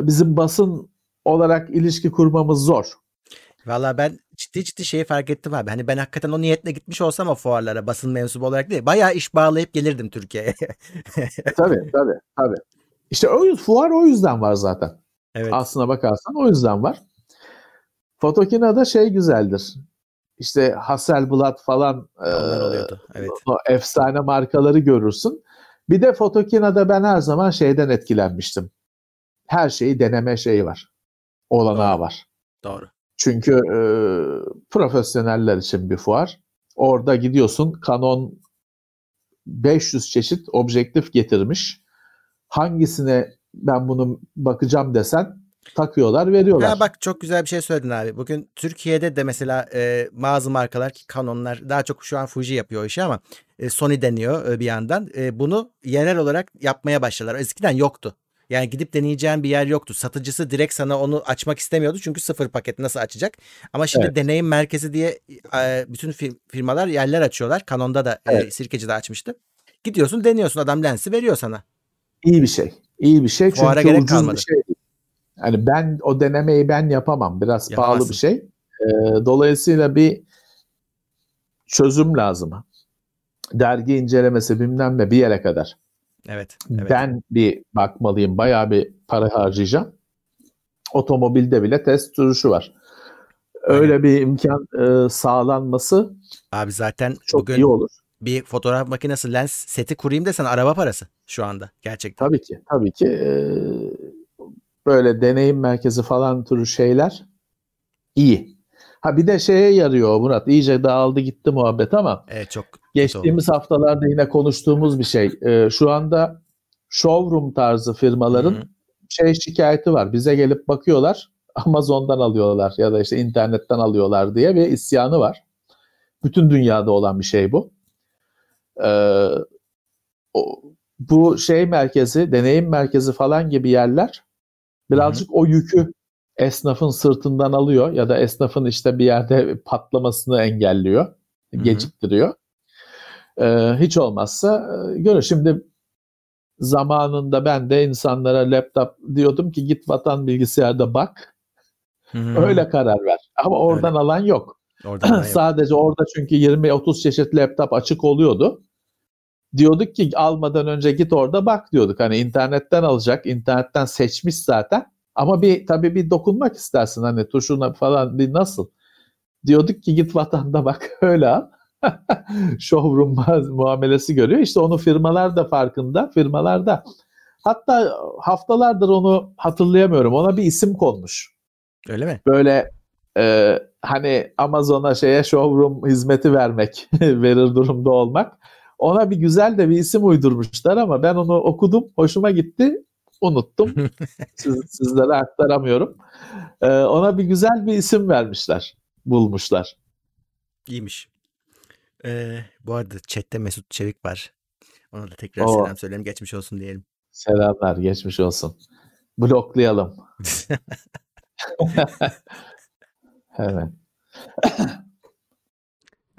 bizim basın olarak ilişki kurmamız zor. Valla ben ciddi ciddi şeyi fark ettim abi. Hani ben hakikaten o niyetle gitmiş olsam o fuarlara basın mensubu olarak değil. Bayağı iş bağlayıp gelirdim Türkiye'ye. Tabii tabii tabii. İşte o, fuar o yüzden var zaten. Evet. Aslına bakarsan o yüzden var. Photokina'da şey güzeldir. İşte Hasselblad falan e, evet. o efsane markaları görürsün. Bir de Photokina'da ben her zaman şeyden etkilenmiştim. Her şeyi deneme şeyi var. Olanağı doğru. var. Doğru. Çünkü e, profesyoneller için bir fuar. Orada gidiyorsun Canon beş yüz çeşit objektif getirmiş. Hangisine ben bunu bakacağım desen takıyorlar veriyorlar. Ya bak çok güzel bir şey söyledin abi. Bugün Türkiye'de de mesela e, bazı markalar ki Canon'lar daha çok şu an Fuji yapıyor işi ama e, Sony deniyor e, bir yandan. E, bunu yerel olarak yapmaya başladılar. Eskiden yoktu. Yani gidip deneyeceğin bir yer yoktu. Satıcısı direkt sana onu açmak istemiyordu. Çünkü sıfır paket nasıl açacak? Ama şimdi evet. deneyim merkezi diye bütün firmalar yerler açıyorlar. Canon'da da evet. Sirkeci'de açmıştı. Gidiyorsun deniyorsun. Adam lensi veriyor sana. İyi bir şey. İyi bir şey. Fuara çünkü gerek ucuz kalmadı. Bir şey. Yani ben o denemeyi ben yapamam. Biraz yapamazsın. Pahalı bir şey. Dolayısıyla bir çözüm lazım. Dergi incelemesi bilmem ne bir yere kadar. Evet, evet. Ben bir bakmalıyım. Bayağı bir para harcayacağım. Otomobilde bile test sürüşü var. Öyle Aynen. bir imkan e, sağlanması abi zaten çok iyi olur. Bir fotoğraf makinesi lens seti kurayım desen araba parası şu anda gerçekten. Tabii ki. Tabii ki e, böyle deneyim merkezi falan türü şeyler iyi. Ha bir de şeye yarıyor Murat. İyice dağıldı gitti muhabbet ama evet, çok geçtiğimiz oldu. Haftalarda yine konuştuğumuz bir şey. E, şu anda showroom tarzı firmaların Hı-hı. şey şikayeti var. Bize gelip bakıyorlar. Amazon'dan alıyorlar ya da işte internetten alıyorlar diye bir isyanı var. Bütün dünyada olan bir şey bu. Ee, o, bu şey merkezi, deneyim merkezi falan gibi yerler birazcık Hı-hı. o yükü esnafın sırtından alıyor ya da esnafın işte bir yerde patlamasını engelliyor, Hı-hı. geciktiriyor. Ee, hiç olmazsa görün şimdi zamanında ben de insanlara laptop diyordum ki git vatan bilgisayarda bak. Hmm. Öyle karar ver. Ama oradan Öyle. alan yok. Oradan Sadece yok. Orada çünkü yirmi otuz çeşit laptop açık oluyordu. Diyorduk ki almadan önce git orada bak diyorduk. Hani internetten alacak, internetten seçmiş zaten. Ama bir tabii bir dokunmak istersin hani tuşuna falan bir nasıl. Diyorduk ki git vatanda bak öyle al. Showroom muamelesi görüyor. İşte onu firmalar da farkında. Firmalar da. Hatta haftalardır onu hatırlayamıyorum. Ona bir isim konmuş. Öyle mi? Böyle e, hani Amazon'a şeye showroom hizmeti vermek, verir durumda olmak. Ona bir güzel de bir isim uydurmuşlar ama ben onu okudum, hoşuma gitti, unuttum. Siz, sizlere aktaramıyorum. E, ona bir güzel bir isim vermişler, bulmuşlar. İyiymiş. Ee, bu arada chatte Mesut Çevik var. Ona da tekrar Oo. selam söyleyelim, geçmiş olsun diyelim. Selamlar, geçmiş olsun. Bloklayalım. Evet.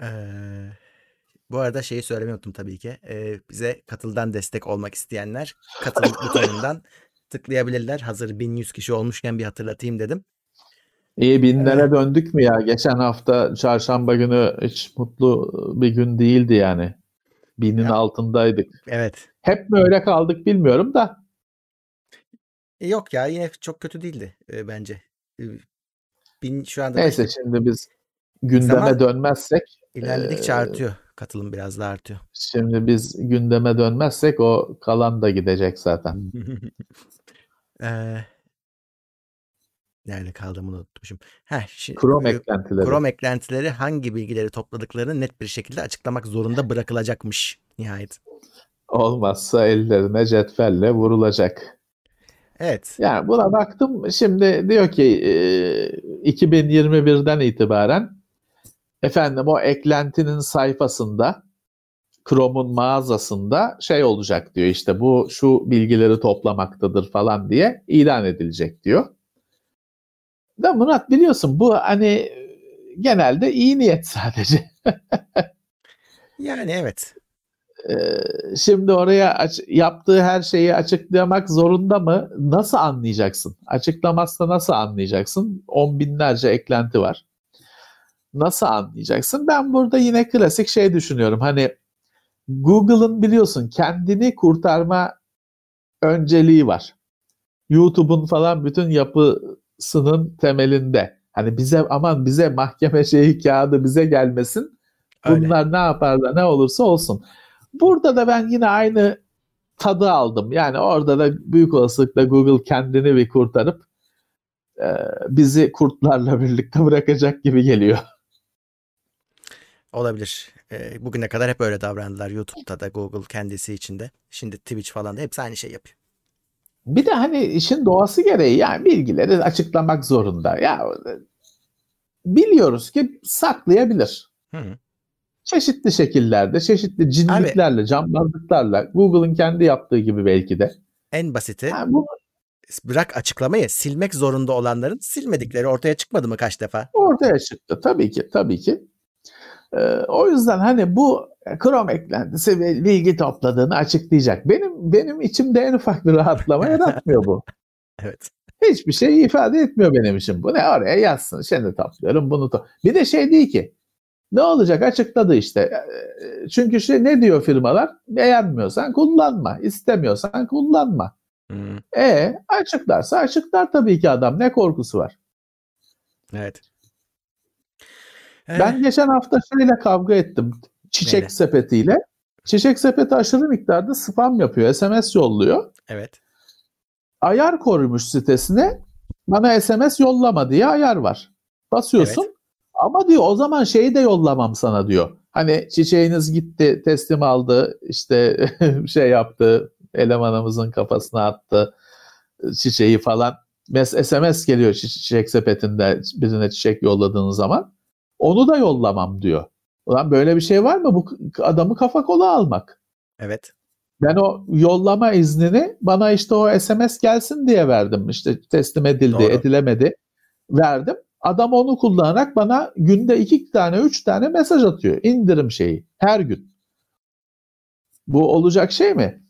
ee, bu arada şeyi söylemeyi unuttum tabii ki. Ee, bize katıldan destek olmak isteyenler katıl butonundan tıklayabilirler. Hazır bin yüz kişi olmuşken bir hatırlatayım dedim. İyi binlere evet. döndük mü ya? Geçen hafta çarşamba günü hiç mutlu bir gün değildi yani. Binin ya. altındaydık. Evet. Hep mi öyle kaldık bilmiyorum da. Yok ya yine çok kötü değildi e, bence. Bin, şu anda Neyse başladık. Şimdi biz gündeme dönmezsek. İlerledikçe e, artıyor. Katılım biraz daha artıyor. Şimdi biz gündeme dönmezsek o kalan da gidecek zaten. Eee. Nerede kaldığımı unutmuşum. Heh, şimdi, Chrome eklentileri. Chrome eklentileri hangi bilgileri topladıklarını net bir şekilde açıklamak zorunda bırakılacakmış nihayet. Olmazsa ellerine cetvelle vurulacak. Evet. Yani buna baktım. Şimdi diyor ki iki bin yirmi birden itibaren efendim o eklentinin sayfasında Chrome'un mağazasında şey olacak diyor. İşte bu şu bilgileri toplamaktadır falan diye ilan edilecek diyor. Da Murat biliyorsun bu hani genelde iyi niyet sadece. Yani evet. Ee, şimdi oraya aç- yaptığı her şeyi açıklamak zorunda mı? Nasıl anlayacaksın? Açıklamazsa nasıl anlayacaksın? On binlerce eklenti var. Nasıl anlayacaksın? Ben burada yine klasik şey düşünüyorum. Hani Google'ın biliyorsun kendini kurtarma önceliği var. YouTube'un falan bütün yapı sının temelinde. Hani bize aman bize mahkeme şeyi kağıdı bize gelmesin. Bunlar Öyle. ne yapar da ne olursa olsun. Burada da ben yine aynı tadı aldım. Yani orada da büyük olasılıkla Google kendini bir kurtarıp e, bizi kurtlarla birlikte bırakacak gibi geliyor. Olabilir. E, bugüne kadar hep öyle davrandılar. YouTube'da da Google kendisi içinde. Şimdi Twitch falan da hepsi aynı şey yapıyor. Bir de hani işin doğası gereği yani bilgileri açıklamak zorunda. Ya biliyoruz ki saklayabilir. Hı. Çeşitli şekillerde, çeşitli cinliklerle, Abi, cambazlıklarla, Google'ın kendi yaptığı gibi belki de. En basiti yani bu, bırak açıklamayı, silmek zorunda olanların silmedikleri ortaya çıkmadı mı kaç defa? Ortaya çıktı tabii ki, tabii ki. Ee, o yüzden hani bu Chrome eklentisi ve bilgi topladığını açıklayacak. Benim benim içimde en ufak bir rahatlama yaratmıyor bu. Evet. Hiçbir şey ifade etmiyor benim için. Bu ne oraya yazsın. Şimdi topluyorum bunu. To- bir de şey değil ki. Ne olacak? Açıkladı işte. Çünkü şey, ne diyor firmalar? Beğenmiyorsan kullanma. İstemiyorsan kullanma. Hmm. E açıklarsa açıklar tabii ki adam. Ne korkusu var? Evet. Ee, ben geçen hafta şeyle kavga ettim. Çiçek neyle? Sepetiyle. Çiçek sepeti aşırı miktarda spam yapıyor. S M S yolluyor. Evet. Ayar koymuş sitesine. Bana S M S yollama diye ayar var. Basıyorsun. Evet. Ama diyor o zaman şeyi de yollamam sana diyor. Hani çiçeğiniz gitti, teslim aldı, işte şey yaptı, elemanımızın kafasına attı çiçeği falan. Mes- S M S geliyor çiçek sepetinde birine çiçek yolladığınız zaman. Onu da yollamam diyor. Ulan böyle bir şey var mı? Bu adamı kafa kola almak. Evet. Ben o yollama iznini bana işte o S M S gelsin diye verdim. İşte teslim edildi, doğru, edilemedi verdim. Adam onu kullanarak bana günde iki tane, üç tane mesaj atıyor. İndirim şeyi. Her gün. Bu olacak şey mi?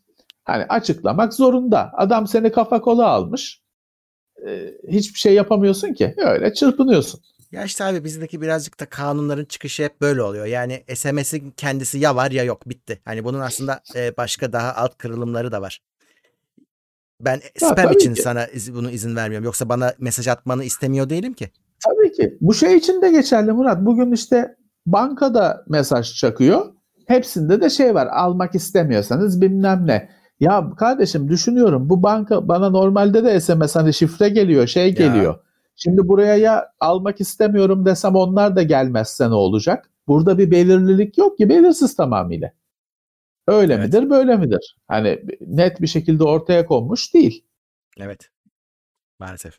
Hani açıklamak zorunda. Adam seni kafa kola almış. Ee, hiçbir şey yapamıyorsun ki. Öyle çırpınıyorsun. Ya işte abi bizdeki birazcık da kanunların çıkışı hep böyle oluyor. Yani S M S'in kendisi ya var ya yok. Bitti. Hani bunun aslında başka daha alt kırılımları da var. Ben ya, spam için ki sana bunu izin vermiyorum. Yoksa bana mesaj atmanı istemiyor değilim ki. Tabii ki. Bu şey için de geçerli Murat. Bugün işte bankada mesaj çakıyor. Hepsinde de şey var. Almak istemiyorsanız bilmem ne. Ya kardeşim düşünüyorum. Bu banka bana normalde de S M S hani şifre geliyor, şey geliyor. Ya. Şimdi buraya ya almak istemiyorum desem onlar da gelmezse ne olacak? Burada bir belirlilik yok ki. Belirsiz tamamıyla. Öyle evet. midir, böyle midir? Hani net bir şekilde ortaya konmuş değil. Evet. Maalesef.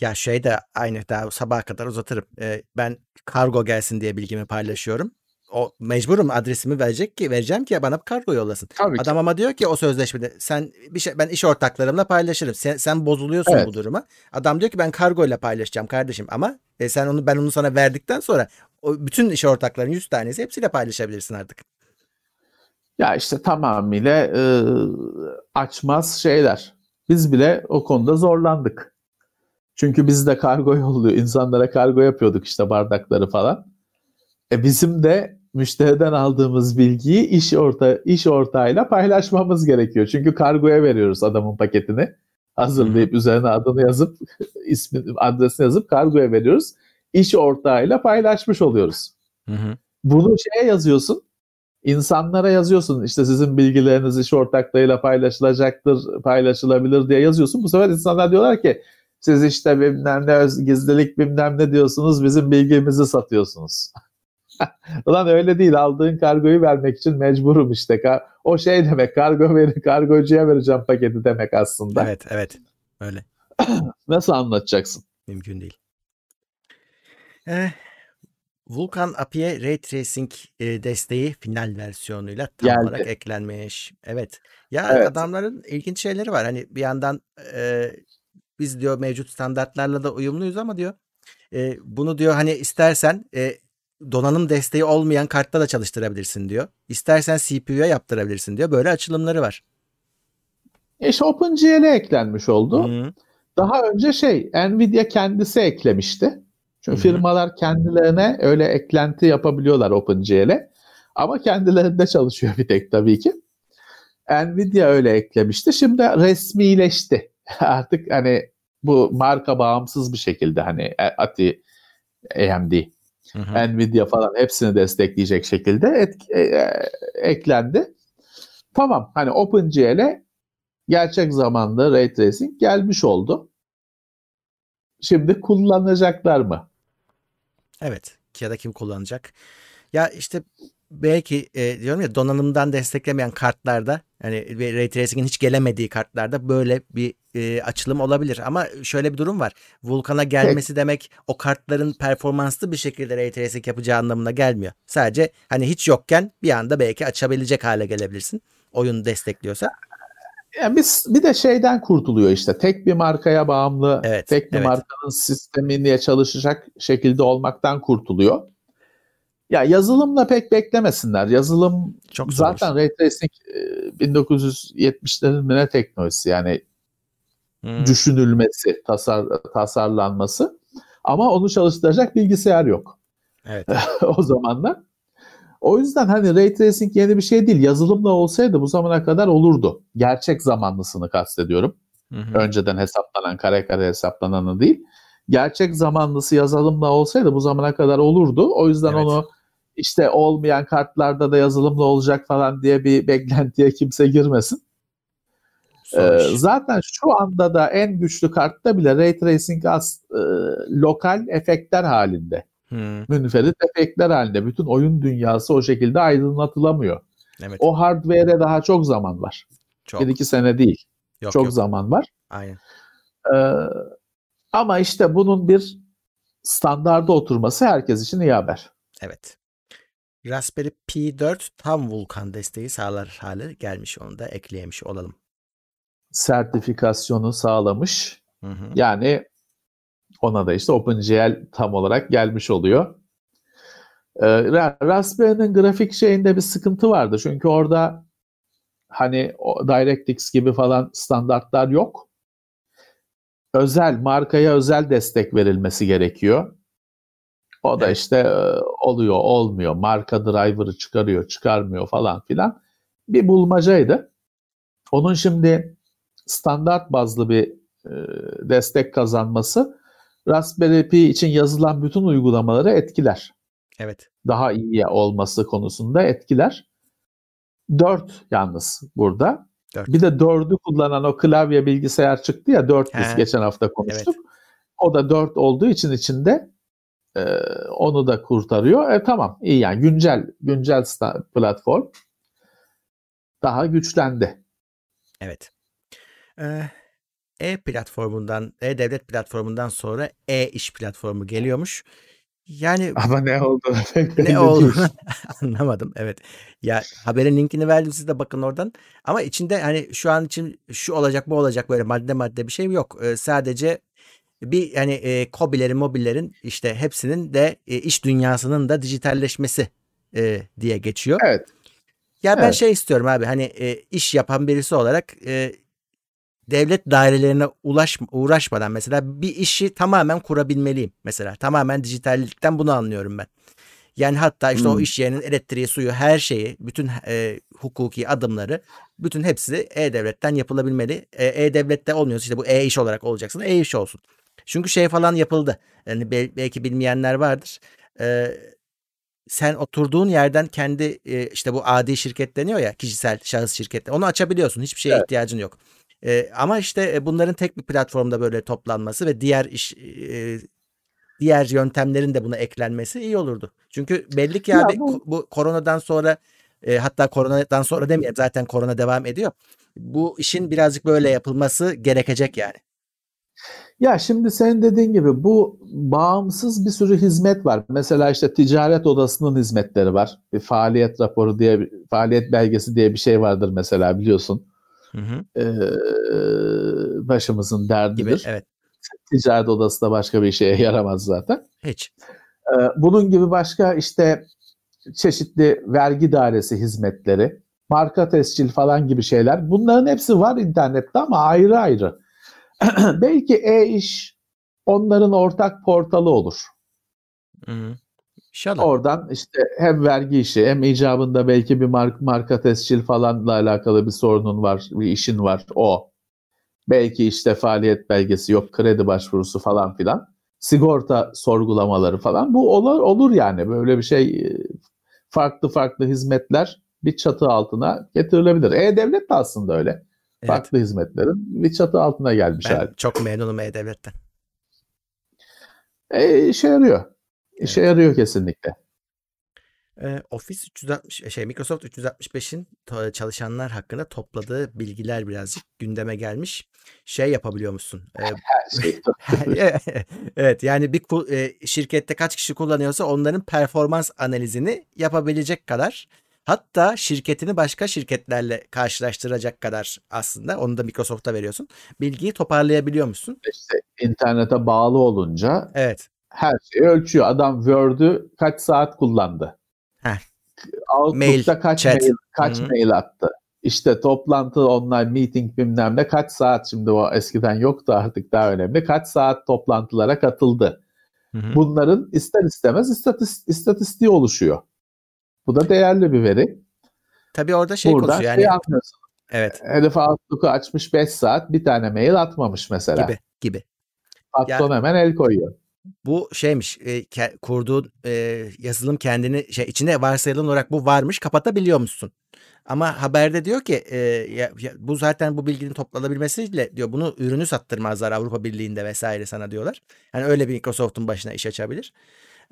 Ya şey de aynı, daha sabaha kadar uzatırım. Ee, ben kargo gelsin diye bilgimi paylaşıyorum. O mecburum adresimi verecek ki vereceğim ki bana kargo yollasın. Tabii adam ki. Ama diyor ki o sözleşmede sen bir şey, ben iş ortaklarımla paylaşırım. Sen, sen bozuluyorsun evet. bu duruma. Adam diyor ki ben kargoyla paylaşacağım kardeşim ama e, sen onu ben onu sana verdikten sonra o bütün iş ortaklarının yüz tanesi hepsiyle paylaşabilirsin artık. Ya işte tamamıyla e, açmaz şeyler. Biz bile o konuda zorlandık. Çünkü biz de kargo yolluyor. İnsanlara kargo yapıyorduk işte bardakları falan. E bizim de müşteriden aldığımız bilgiyi iş orta iş ortağıyla paylaşmamız gerekiyor. Çünkü kargoya veriyoruz adamın paketini. Hazırlayıp üzerine adını yazıp ismi, adresini yazıp kargoya veriyoruz. İş ortağıyla paylaşmış oluyoruz. Hı hı. Bunu şeye yazıyorsun. İnsanlara yazıyorsun. İşte sizin bilgileriniz iş ortaklığıyla paylaşılacaktır, paylaşılabilir diye yazıyorsun. Bu sefer insanlar diyorlar ki siz işte bilmem ne gizlilik bilmem ne diyorsunuz, bizim bilgimizi satıyorsunuz. Ulan öyle değil, aldığın kargoyu vermek için mecburum işte. O şey demek, kargo veri, kargocuya vereceğim paketi demek aslında. Evet evet öyle. Nasıl anlatacaksın? Mümkün değil. Ee, Vulkan A P I'ye Ray Tracing desteği final versiyonuyla tam geldi, olarak eklenmiş. Evet. Ya evet. Adamların ilginç şeyleri var. Hani bir yandan e, biz diyor mevcut standartlarla da uyumluyuz ama diyor e, bunu diyor hani istersen e, donanım desteği olmayan kartta da çalıştırabilirsin diyor. İstersen C P U'ya yaptırabilirsin diyor. Böyle açılımları var. İşte OpenGL'e eklenmiş oldu. Hı-hı. Daha önce şey Nvidia kendisi eklemişti. Çünkü Hı-hı. firmalar kendilerine öyle eklenti yapabiliyorlar OpenGL'e. Ama kendilerinde çalışıyor bir tek tabii ki. Nvidia öyle eklemişti. Şimdi resmileşti. Artık hani bu marka bağımsız bir şekilde hani A T I, A M D, hı hı. Nvidia falan hepsini destekleyecek şekilde et, e, e, eklendi. Tamam hani OpenGL'e gerçek zamanda Ray Tracing gelmiş oldu. Şimdi kullanacaklar mı? Evet. Ya da kim kullanacak? Ya işte belki e, diyorum ya donanımdan desteklemeyen kartlarda yani Ray Tracing'in hiç gelemediği kartlarda böyle bir e, açılım olabilir. Ama şöyle bir durum var. Vulkan'a gelmesi evet. demek o kartların performanslı bir şekilde Ray Tracing yapacağı anlamına gelmiyor. Sadece hani hiç yokken bir anda belki açabilecek hale gelebilirsin. Oyun destekliyorsa. Yani biz bir de şeyden kurtuluyor işte. Tek bir markaya bağımlı, evet, tek bir evet. markanın sistemiyle çalışacak şekilde olmaktan kurtuluyor. Ya yazılımla pek beklemesinler. Yazılım çok zaten Ray Tracing bin dokuz yüz yetmişlerin mine teknolojisi yani hmm. düşünülmesi, tasar, tasarlanması ama onu çalıştıracak bilgisayar yok. Evet. O zamanlar. O yüzden hani Ray Tracing yeni bir şey değil. Yazılımla olsaydı bu zamana kadar olurdu. Gerçek zamanlısını kastediyorum. Hı hı. Önceden hesaplanan, kare kare hesaplananı değil. Gerçek zamanlısı yazılımla olsaydı bu zamana kadar olurdu. O yüzden evet. Onu işte olmayan kartlarda da yazılımla olacak falan diye bir beklentiye kimse girmesin. Ee, zaten şu anda da en güçlü kartta bile Ray Tracing as, e, lokal efektler halinde. Hmm. Münferit efektler halinde. Bütün oyun dünyası o şekilde aydınlatılamıyor. Evet. O hardware'e daha çok zaman var. Çok. Bir iki sene değil. Yok, çok yok. Zaman var. Aynen. Ee, ama işte bunun bir standarda oturması herkes için iyi haber. Evet. Raspberry Pi dört tam Vulkan desteği sağlar hale gelmiş. Onu da ekleyemiş olalım. Sertifikasyonu sağlamış. Hı hı. Yani ona da işte OpenGL tam olarak gelmiş oluyor. Ee, Raspberry'nin grafik şeyinde bir sıkıntı vardı. Çünkü orada hani DirectX gibi falan standartlar yok. Özel, markaya özel destek verilmesi gerekiyor. O da işte e, oluyor, olmuyor. Marka driver'ı çıkarıyor, çıkarmıyor falan filan. Bir bulmacaydı. Onun şimdi standart bazlı bir e, destek kazanması Raspberry Pi için yazılan bütün uygulamaları etkiler. Evet. Daha iyi olması konusunda etkiler. dört yalnız burada. dört. Bir de dördü kullanan o klavye bilgisayar çıktı ya, dört He. biz geçen hafta konuştuk. Evet. O da dört olduğu için içinde e, onu da kurtarıyor. E tamam, iyi yani güncel güncel sta- platform daha güçlendi. Evet. Ee, E-platformundan, E-Devlet platformundan sonra E-iş platformu geliyormuş. Yani ama ne oldu? Ne oldu? Anlamadım. Evet. Ya haberin linkini verdim, siz de bakın oradan. Ama içinde hani şu an için şu olacak, bu olacak, böyle madde madde bir şey yok. Ee, sadece bir hani e, kobilerin, mobillerin işte hepsinin de e, iş dünyasının da dijitalleşmesi e, diye geçiyor. Evet. Ya ben evet. şey istiyorum abi, hani e, iş yapan birisi olarak e, devlet dairelerine ulaş, uğraşmadan mesela bir işi tamamen kurabilmeliyim. Mesela tamamen dijitallikten bunu anlıyorum ben. Yani hatta işte hmm. o iş yerinin elektriği, suyu, her şeyi, bütün e, hukuki adımları, bütün hepsi E-Devlet'ten yapılabilmeli. E, E-Devlet'te olmuyorsa işte bu E-iş olarak olacaksın, E-iş olsun. Çünkü şey falan yapıldı. Yani belki bilmeyenler vardır. E, sen oturduğun yerden kendi e, işte bu adi şirket deniyor ya, kişisel şahıs şirketi. Onu açabiliyorsun. Hiçbir şeye evet. ihtiyacın yok. Ee, ama işte bunların tek bir platformda böyle toplanması ve diğer iş e, diğer yöntemlerin de buna eklenmesi iyi olurdu. Çünkü belli ki abi bu, bu koronadan sonra e, hatta koronadan sonra demeyeyim, zaten korona devam ediyor. Bu işin birazcık böyle yapılması gerekecek yani. Ya şimdi senin dediğin gibi bu bağımsız bir sürü hizmet var. Mesela işte ticaret odasının hizmetleri var. Bir faaliyet raporu diye, faaliyet belgesi diye bir şey vardır mesela, biliyorsun. Hı hı. Ee, başımızın derdidir. Gibi, evet. Ticaret odası da başka bir şeye yaramaz zaten. Hiç. Ee, bunun gibi başka işte çeşitli vergi dairesi hizmetleri, marka tescil falan gibi şeyler. Bunların hepsi var internette ama ayrı ayrı. Belki E-iş onların ortak portalı olur. Hı hı. İnşallah. Oradan işte hem vergi işi hem icabında belki bir mark, marka tescil falanla alakalı bir sorunun var, bir işin var o. Belki işte faaliyet belgesi yok, kredi başvurusu falan filan, sigorta sorgulamaları falan, bu olur, olur yani böyle bir şey, farklı farklı hizmetler bir çatı altına getirilebilir. E-Devlet de aslında öyle. Evet. Farklı hizmetlerin bir çatı altına gelmiş ben hali. Çok memnunum E-Devlet'ten. E, işe yarıyor. İşe evet. yarıyor kesinlikle. Ee, Office üç yüz altmış şey Microsoft üç yüz altmış beş'in to- çalışanlar hakkında topladığı bilgiler birazcık gündeme gelmiş. Şey yapabiliyor musun? Ee, Her şey evet, yani bir e, şirkette kaç kişi kullanıyorsa onların performans analizini yapabilecek kadar, hatta şirketini başka şirketlerle karşılaştıracak kadar, aslında onu da Microsoft'a veriyorsun. Bilgiyi toparlayabiliyor musun? İşte internete bağlı olunca evet. Her şeyi ölçüyor. Adam Word'ü kaç saat kullandı? Heh. Outlook'ta mail, kaç, mail, kaç mail attı? İşte toplantı, online meeting bilmem ne kaç saat, şimdi o eskiden yoktu artık, daha önemli. Kaç saat toplantılara katıldı? Hı hı. Bunların ister istemez istatist, istatistiği oluşuyor. Bu da değerli bir veri. Tabii orada şey Buradan konuşuyor. Buradan yani... Evet. Herif Outlook'u açmış beş saat bir tane mail atmamış mesela. Gibi gibi. Patron yani, hemen el koyuyor. Bu şeymiş e, ke, kurduğun e, yazılım kendini şey içine varsayılan olarak bu varmış kapatabiliyor musun? Ama haberde diyor ki e, ya, ya, bu zaten bu bilginin toplanabilmesiyle diyor bunu ürünü sattırmazlar Avrupa Birliği'nde vesaire sana diyorlar. Yani öyle bir Microsoft'un başına iş açabilir.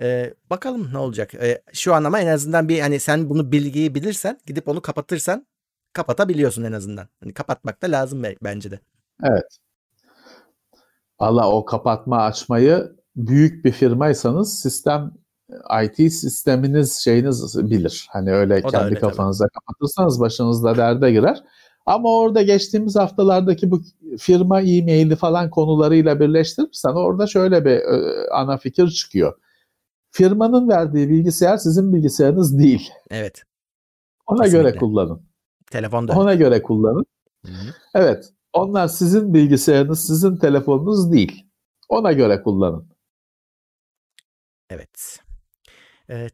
Ee, bakalım ne olacak. Ee, şu an ama en azından bir hani sen bunu bilgiyi bilirsen gidip onu kapatırsan kapatabiliyorsun en azından. Hani kapatmak da lazım bence de. Evet. Valla o kapatma açmayı büyük bir firmaysanız sistem I T sisteminiz şeyiniz bilir. Hani öyle o kendi öyle, kafanıza tabii. kapatırsanız başınızda derde girer. Ama orada geçtiğimiz haftalardaki bu firma e-maili falan konularıyla birleştirirsen orada şöyle bir ana fikir çıkıyor. Firmanın verdiği bilgisayar sizin bilgisayarınız değil. Evet. Ona kesinlikle. göre kullanın. Telefon da. Ona öyle. göre kullanın. Hı-hı. Evet. Onlar sizin bilgisayarınız, sizin telefonunuz değil. Ona göre kullanın. Evet.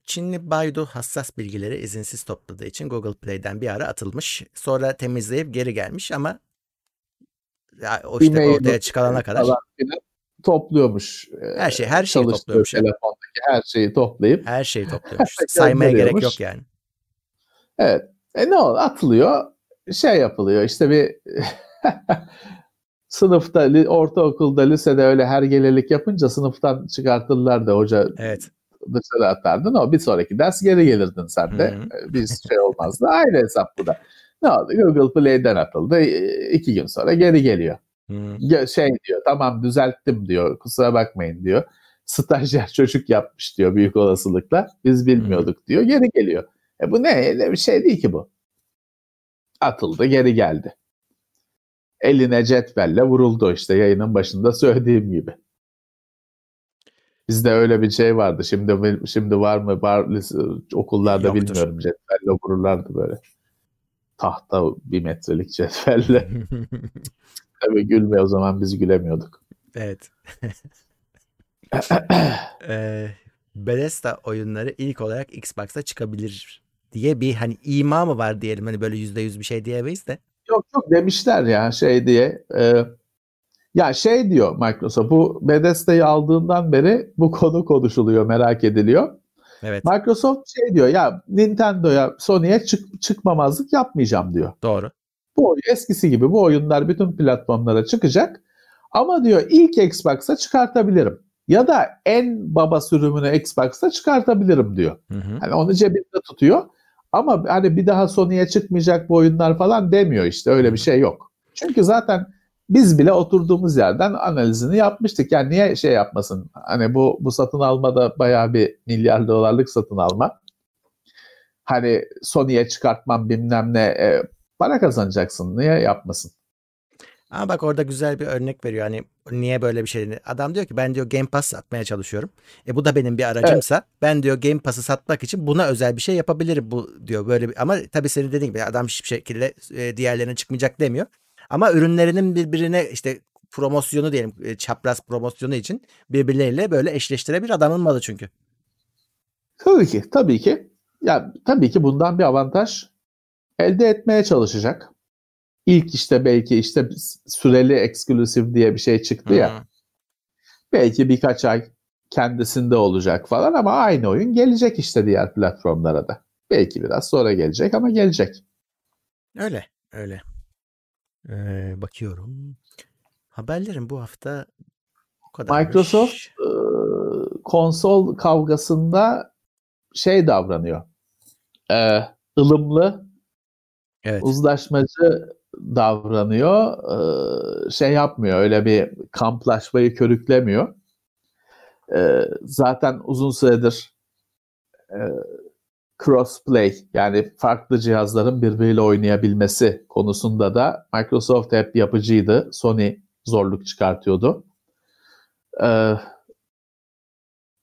Çinli Baidu hassas bilgileri izinsiz topladığı için Google Play'den bir ara atılmış. Sonra temizleyip geri gelmiş ama ya o işte ortaya çıkarana kadar topluyormuş. Her şey, her şeyi topluyormuş. Telefondaki her şeyi toplayıp her şeyi topluyormuş. Saymaya gerek yok yani. Evet. E ne oldu? Atılıyor. Şey yapılıyor. İşte bir sınıfta, ortaokulda, lisede öyle hergelelik yapınca sınıftan çıkartırlar da hoca evet. dışarı atardın. O bir sonraki ders geri gelirdin sen de. Hı-hı. Bir şey olmazdı. Aynı hesap bu da. Ne oldu? Google Play'den atıldı. İki gün sonra geri geliyor. Hı-hı. Şey diyor, tamam düzelttim diyor. Kusura bakmayın diyor. Stajyer çocuk yapmış diyor büyük olasılıkla. Biz bilmiyorduk Hı-hı. diyor. Geri geliyor. E bu ne? Bir şey değil ki bu. Atıldı, geri geldi. Eline cetvelle vuruldu işte yayının başında söylediğim gibi. Bizde öyle bir şey vardı. Şimdi şimdi var mı? Var, okullarda Yoktur. bilmiyorum cetvelle vururlardı böyle. Tahta bir metrelik cetvelle. Tabii gülme o zaman biz gülemiyorduk. Evet. Evet. Bethesda oyunları ilk olarak Xbox'ta çıkabilir diye bir hani ima mı var diyelim hani böyle yüzde yüz bir şey diyemeyiz de. Yok yok demişler ya şey diye. E, ya şey diyor Microsoft bu Bethesda'yı aldığından beri bu konu konuşuluyor merak ediliyor. Evet. Microsoft şey diyor ya Nintendo'ya Sony'ye çık, çıkmamazlık yapmayacağım diyor. Doğru. Bu eskisi gibi bu oyunlar bütün platformlara çıkacak ama diyor ilk Xbox'a çıkartabilirim. Ya da en baba sürümünü Xbox'ta çıkartabilirim diyor. Hı hı. Yani onu cebinde tutuyor. Ama hani bir daha Sony'ye çıkmayacak bu oyunlar falan demiyor işte. Öyle bir şey yok. Çünkü zaten biz bile oturduğumuz yerden analizini yapmıştık. Yani niye şey yapmasın? Hani bu bu satın alma da bayağı bir milyar dolarlık satın alma. Hani Sony'ye çıkartmam bilmem ne e, para kazanacaksın. Niye yapmasın? Ama bak orada güzel bir örnek veriyor. Hani niye böyle bir şey? Adam diyor ki ben diyor Game Pass satmaya çalışıyorum. E bu da benim bir aracımsa evet. ben diyor Game Pass'ı satmak için buna özel bir şey yapabilirim bu diyor böyle bir, ama tabii senin dediğin gibi adam hiçbir şekilde diğerlerine çıkmayacak demiyor. Ama ürünlerinin birbirine işte promosyonu diyelim çapraz promosyonu için birbirleriyle böyle eşleştirebilir adamın malı çünkü. Tabii ki tabii ki. Ya tabii ki bundan bir avantaj elde etmeye çalışacak. İlk işte belki işte süreli eksklusif diye bir şey çıktı ya. Hı-hı. Belki birkaç ay kendisinde olacak falan ama aynı oyun gelecek işte diğer platformlara da. Belki biraz sonra gelecek ama gelecek. Öyle öyle. Ee, bakıyorum. Haberlerim bu hafta o kadarmış. Microsoft e, konsol kavgasında şey davranıyor. E, ılımlı Evet. uzlaşmacı davranıyor, şey yapmıyor, öyle bir kamplaşmayı körüklemiyor. Zaten uzun süredir crossplay yani farklı cihazların birbiriyle oynayabilmesi konusunda da Microsoft hep yapıcıydı, Sony zorluk çıkartıyordu.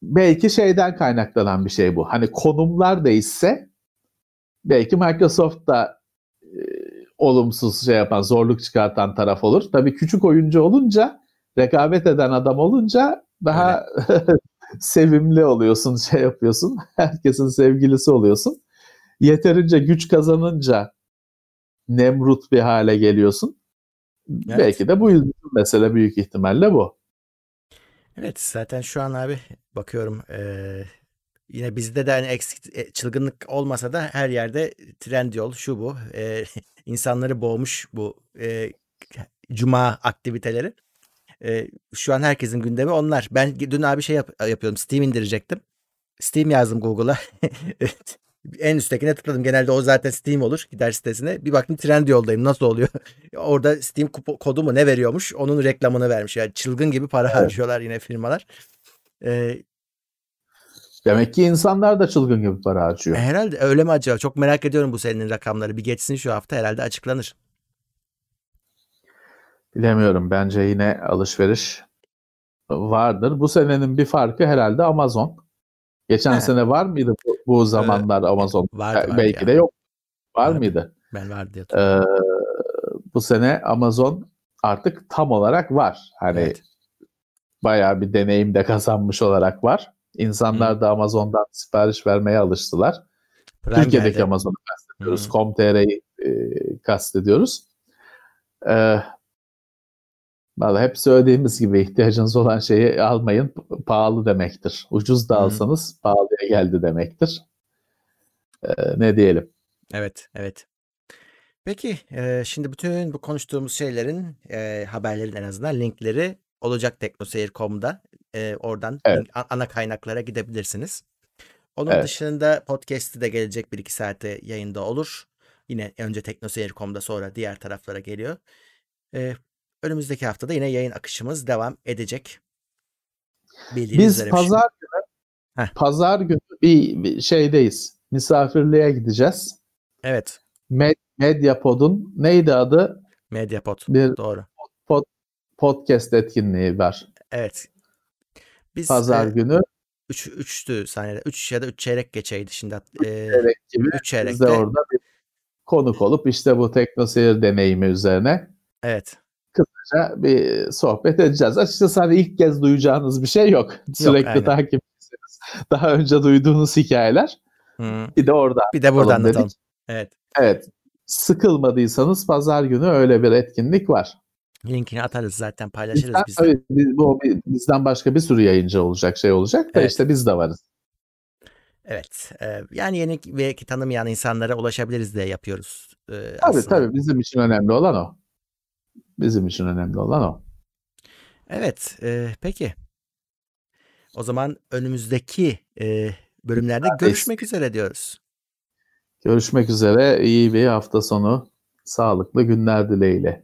Belki şeyden kaynaklanan bir şey bu. Hani konumlar değişse belki Microsoft da olumsuz şey yapan, zorluk çıkartan taraf olur. Tabii küçük oyuncu olunca, rekabet eden adam olunca daha sevimli oluyorsun, şey yapıyorsun, herkesin sevgilisi oluyorsun. Yeterince güç kazanınca nemrut bir hale geliyorsun. Evet. Belki de bu yüzden mesele büyük ihtimalle bu. Evet, zaten şu an abi bakıyorum ee, yine bizde de hani eksik, çılgınlık olmasa da her yerde Trendyol şu bu ee, insanları boğmuş bu e, cuma aktiviteleri. Ee, şu an herkesin gündemi onlar. Ben dün abi şey yap, yapıyorum. Steam indirecektim. Steam yazdım Google'a. En üsttekine tıkladım. Genelde o zaten Steam olur. Gider sitesine. Bir baktım Trendyol'dayım. Nasıl oluyor? Orada Steam kodu mu ne veriyormuş? Onun reklamını vermiş. Yani çılgın gibi para harcıyorlar yine firmalar. Ee, Demek ki insanlar da çılgın gibi para harcıyor. Herhalde öyle mi acaba? Çok merak ediyorum bu senenin rakamları. Bir geçsin şu hafta, herhalde açıklanır. Bilemiyorum. Bence yine alışveriş vardır. Bu senenin bir farkı herhalde Amazon. Geçen He. sene var mıydı bu, bu zamanlar ee, Amazon? Vardı, vardı Belki yani. de yok. Var vardı. mıydı? Ben vardı diye ee, bu sene Amazon artık tam olarak var. Hani evet. bayağı bir deneyim de kazanmış olarak var. İnsanlar Hı. da Amazon'dan sipariş vermeye alıştılar. Prime Türkiye'deki geldi. Amazon'u kastediyoruz. nokta com nokta t r'yi e, kastediyoruz. Evet. Vallahi hepsi ödediğimiz gibi ihtiyacınız olan şeyi almayın, pahalı demektir. Ucuz da alsanız Hı-hı. pahalıya geldi demektir. Ee, ne diyelim? Evet, evet. Peki, e, şimdi bütün bu konuştuğumuz şeylerin, e, haberlerin en azından linkleri olacak teknoseyir nokta com'da. E, oradan evet. link, ana kaynaklara gidebilirsiniz. Onun evet. dışında podcast'i de gelecek bir iki saate yayında olur. Yine önce teknoseyir nokta com'da, sonra diğer taraflara geliyor. E, Önümüzdeki haftada yine yayın akışımız devam edecek. Bildiğiniz Biz pazar şimdi. günü Heh. pazar günü bir şeydeyiz. Misafirliğe gideceğiz. Evet. Med, Medyapod'un neydi adı? Medyapod. Bir Doğru. Pod, podcast etkinliği var. Evet. Biz pazar e, günü üç üçtü saniyede. üç ya da üç çeyrek geçeydi şimdi. üç e, çeyrek gibi. üç çeyrekte. Biz de orada bir konuk olup işte bu teknoseyir deneyimi üzerine. Evet. Kısaca bir sohbet edeceğiz. Açıkçası hani ilk kez duyacağınız bir şey yok. Sürekli yok, takipçisiniz. Daha önce duyduğunuz hikayeler. Hmm. Bir de oradan. Bir de buradan anlatalım. Evet. Evet. Sıkılmadıysanız pazar günü öyle bir etkinlik var. Linkini atarız zaten, paylaşırız bizden, bizden. Evet, biz. Bu bizden başka bir sürü yayıncı olacak, şey olacak da evet. işte biz de varız. Evet. Yani yeni ve tanımayan insanlara ulaşabiliriz diye yapıyoruz. Tabii aslında. tabii bizim için önemli olan o. Bizim için önemli olan o. Evet. E, peki. O zaman önümüzdeki e, bölümlerde evet. görüşmek üzere diyoruz. Görüşmek üzere. İyi bir hafta sonu. Sağlıklı günler dileğiyle.